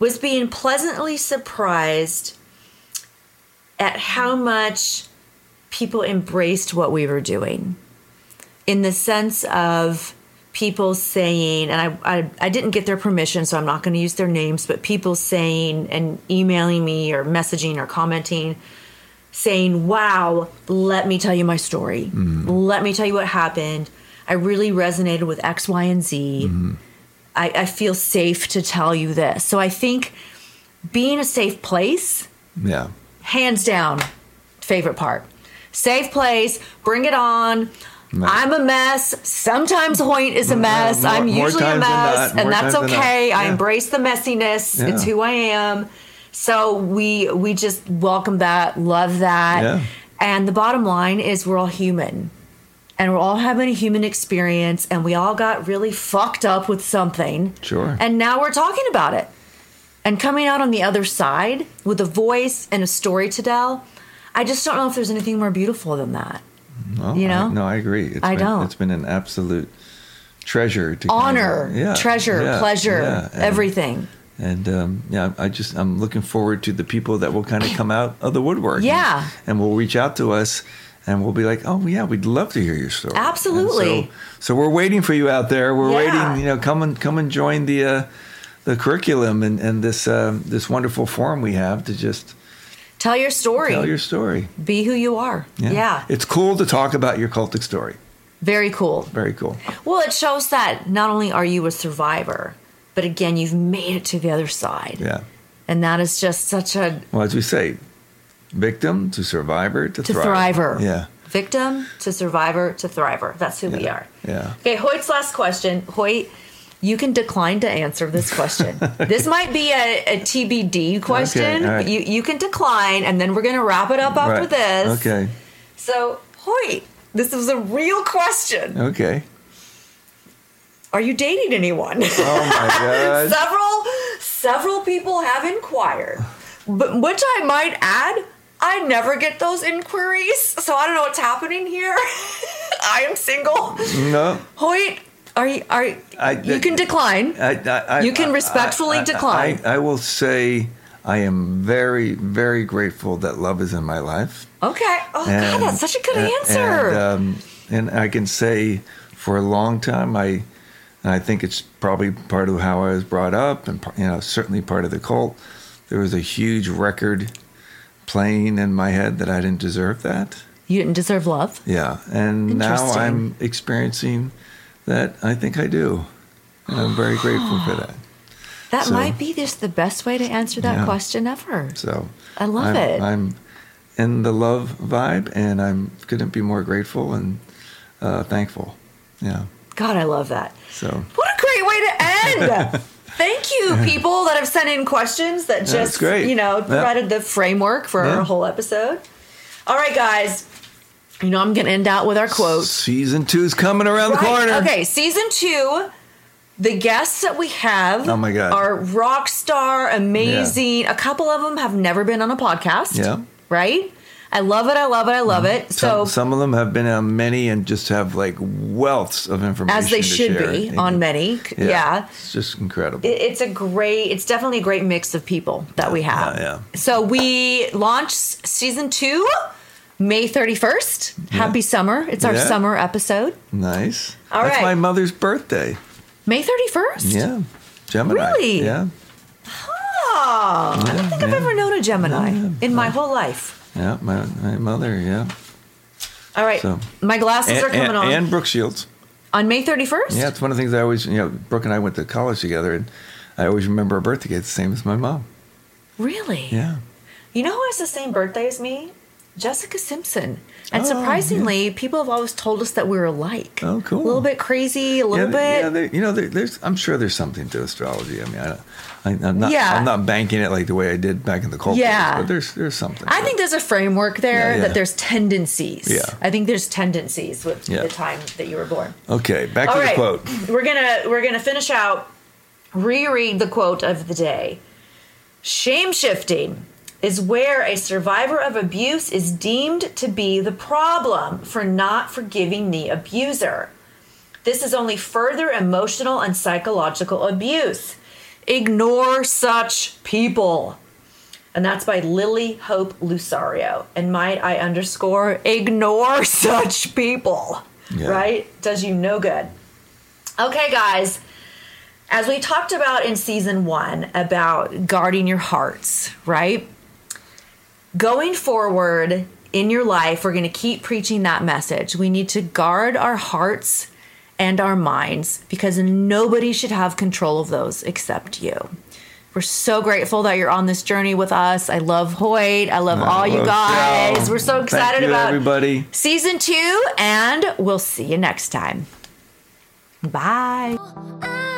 was being pleasantly surprised at how much people embraced what we were doing, in the sense of people saying, and I I, I didn't get their permission, so I'm not going to use their names, but people saying and emailing me or messaging or commenting, saying, wow, let me tell you my story. Mm-hmm. Let me tell you what happened. I really resonated with X, Y, and Z. Mm-hmm. I, I feel safe to tell you this. So I think being a safe place, yeah, hands down, favorite part. Safe place, bring it on. Mess. I'm a mess. Sometimes Hoyt is a mess. Uh, more, I'm usually a mess, and that's okay. Yeah. I embrace the messiness. Yeah. It's who I am. So we we just welcome that, love that. Yeah. And the bottom line is we're all human. And we're all having a human experience, and we all got really fucked up with something. Sure. And now we're talking about it. And coming out on the other side with a voice and a story to tell, I just don't know if there's anything more beautiful than that. No, you know? I, no, I agree. It's I been, don't. It's been an absolute treasure. To Honor, kind of, yeah, treasure, yeah, pleasure, yeah, and, everything. And, um, yeah, I just, I'm looking forward to the people that will kind of come out of the woodwork. Yeah. And, and will reach out to us. And we'll be like, oh, yeah, we'd love to hear your story. Absolutely. So, so we're waiting for you out there. We're yeah. waiting. You know, come and come and join the uh, the curriculum and and this um, this wonderful forum we have to just tell your story. Tell your story. Be who you are. Yeah. yeah. It's cool to talk about your cultic story. Very cool. Very cool. Well, it shows that not only are you a survivor, but again, you've made it to the other side. Yeah. And that is just such a well, as we say. Victim to survivor to, to thriver. thriver. Yeah. Victim to survivor to thriver. That's who yeah. we are. Yeah. Okay, Hoyt's last question. Hoyt, you can decline to answer this question. This might be a, a T B D question. Okay, all right. You you can decline, and then we're going to wrap it up after right. this. Okay. So, Hoyt, this is a real question. Okay. Are you dating anyone? Oh, my God. several, several people have inquired, but which I might add, I never get those inquiries, so I don't know what's happening here. I am single. No. Hoyt, are you? Are you, I, you I, can decline. I, I, you can I, respectfully I, I, decline. I, I will say I am very, very grateful that love is in my life. Okay. Oh, and, God, that's such a good and, answer. And, um, and I can say for a long time, I, and I think it's probably part of how I was brought up, and you know, certainly part of the cult. There was a huge record playing in my head that I didn't deserve that. You didn't deserve love? Yeah. And now I'm experiencing that I think I do. And I'm very grateful for that. That so, might be just the best way to answer that yeah. question ever. So I love I'm, it. I'm in the love vibe, and I couldn't be more grateful and uh, thankful. Yeah. God, I love that. So what a great way to end! Thank you, people that have sent in questions that just, you know, provided yeah. the framework for yeah. our whole episode. All right, guys. You know, I'm going to end out with our quote. Season two is coming around right. the corner. Okay, season two, the guests that we have oh my God. are rock star, amazing. Yeah. A couple of them have never been on a podcast, yeah. right? I love it. I love it. I love it. So some, some of them have been on many and just have like wealths of information, as they should share. be on many. Yeah, yeah, it's just incredible. It, it's a great. It's definitely a great mix of people that yeah, we have. Yeah, yeah. So we launched season two, May thirty-first. Yeah. Happy summer! It's our yeah. summer episode. Nice. All That's right. That's my mother's birthday. May thirty-first. Yeah. Gemini. Really? Yeah. Huh. Yeah, I don't think yeah. I've ever known a Gemini yeah, in my yeah. whole life. Yeah, my, my mother, yeah. All right, so, my glasses and, are coming and, on. And Brooke Shields. On May thirty-first? Yeah, it's one of the things I always, you know, Brooke and I went to college together, and I always remember her birthday the same as my mom. Really? Yeah. You know who has the same birthday as me? Jessica Simpson. And oh, surprisingly, yeah. people have always told us that we were alike. Oh, cool. A little bit crazy, a little yeah, bit. Yeah, they, you know, there's. I'm sure there's something to astrology. I mean, I, I, I'm not. Yeah. I'm not banking it like the way I did back in the cult. Yeah. Days, but there's there's something. I think it. there's a framework there yeah, yeah. that there's tendencies. Yeah. I think there's tendencies with yeah. the time that you were born. Okay, back All to right. the quote. We're gonna we're gonna finish out. Reread the quote of the day. Shame-shifting is where a survivor of abuse is deemed to be the problem for not forgiving the abuser. This is only further emotional and psychological abuse. Ignore such people. And that's by Lily Hope Losario. And might I underscore, ignore such people. Yeah. Right? Does you no good. Okay, guys. As we talked about in season one about guarding your hearts, right? Going forward in your life, we're going to keep preaching that message. We need to guard our hearts and our minds because nobody should have control of those except you. We're so grateful that you're on this journey with us. I love Hoyt. I love I all love you guys. Y'all. We're so excited you, about everybody. Season two, and we'll see you next time. Bye.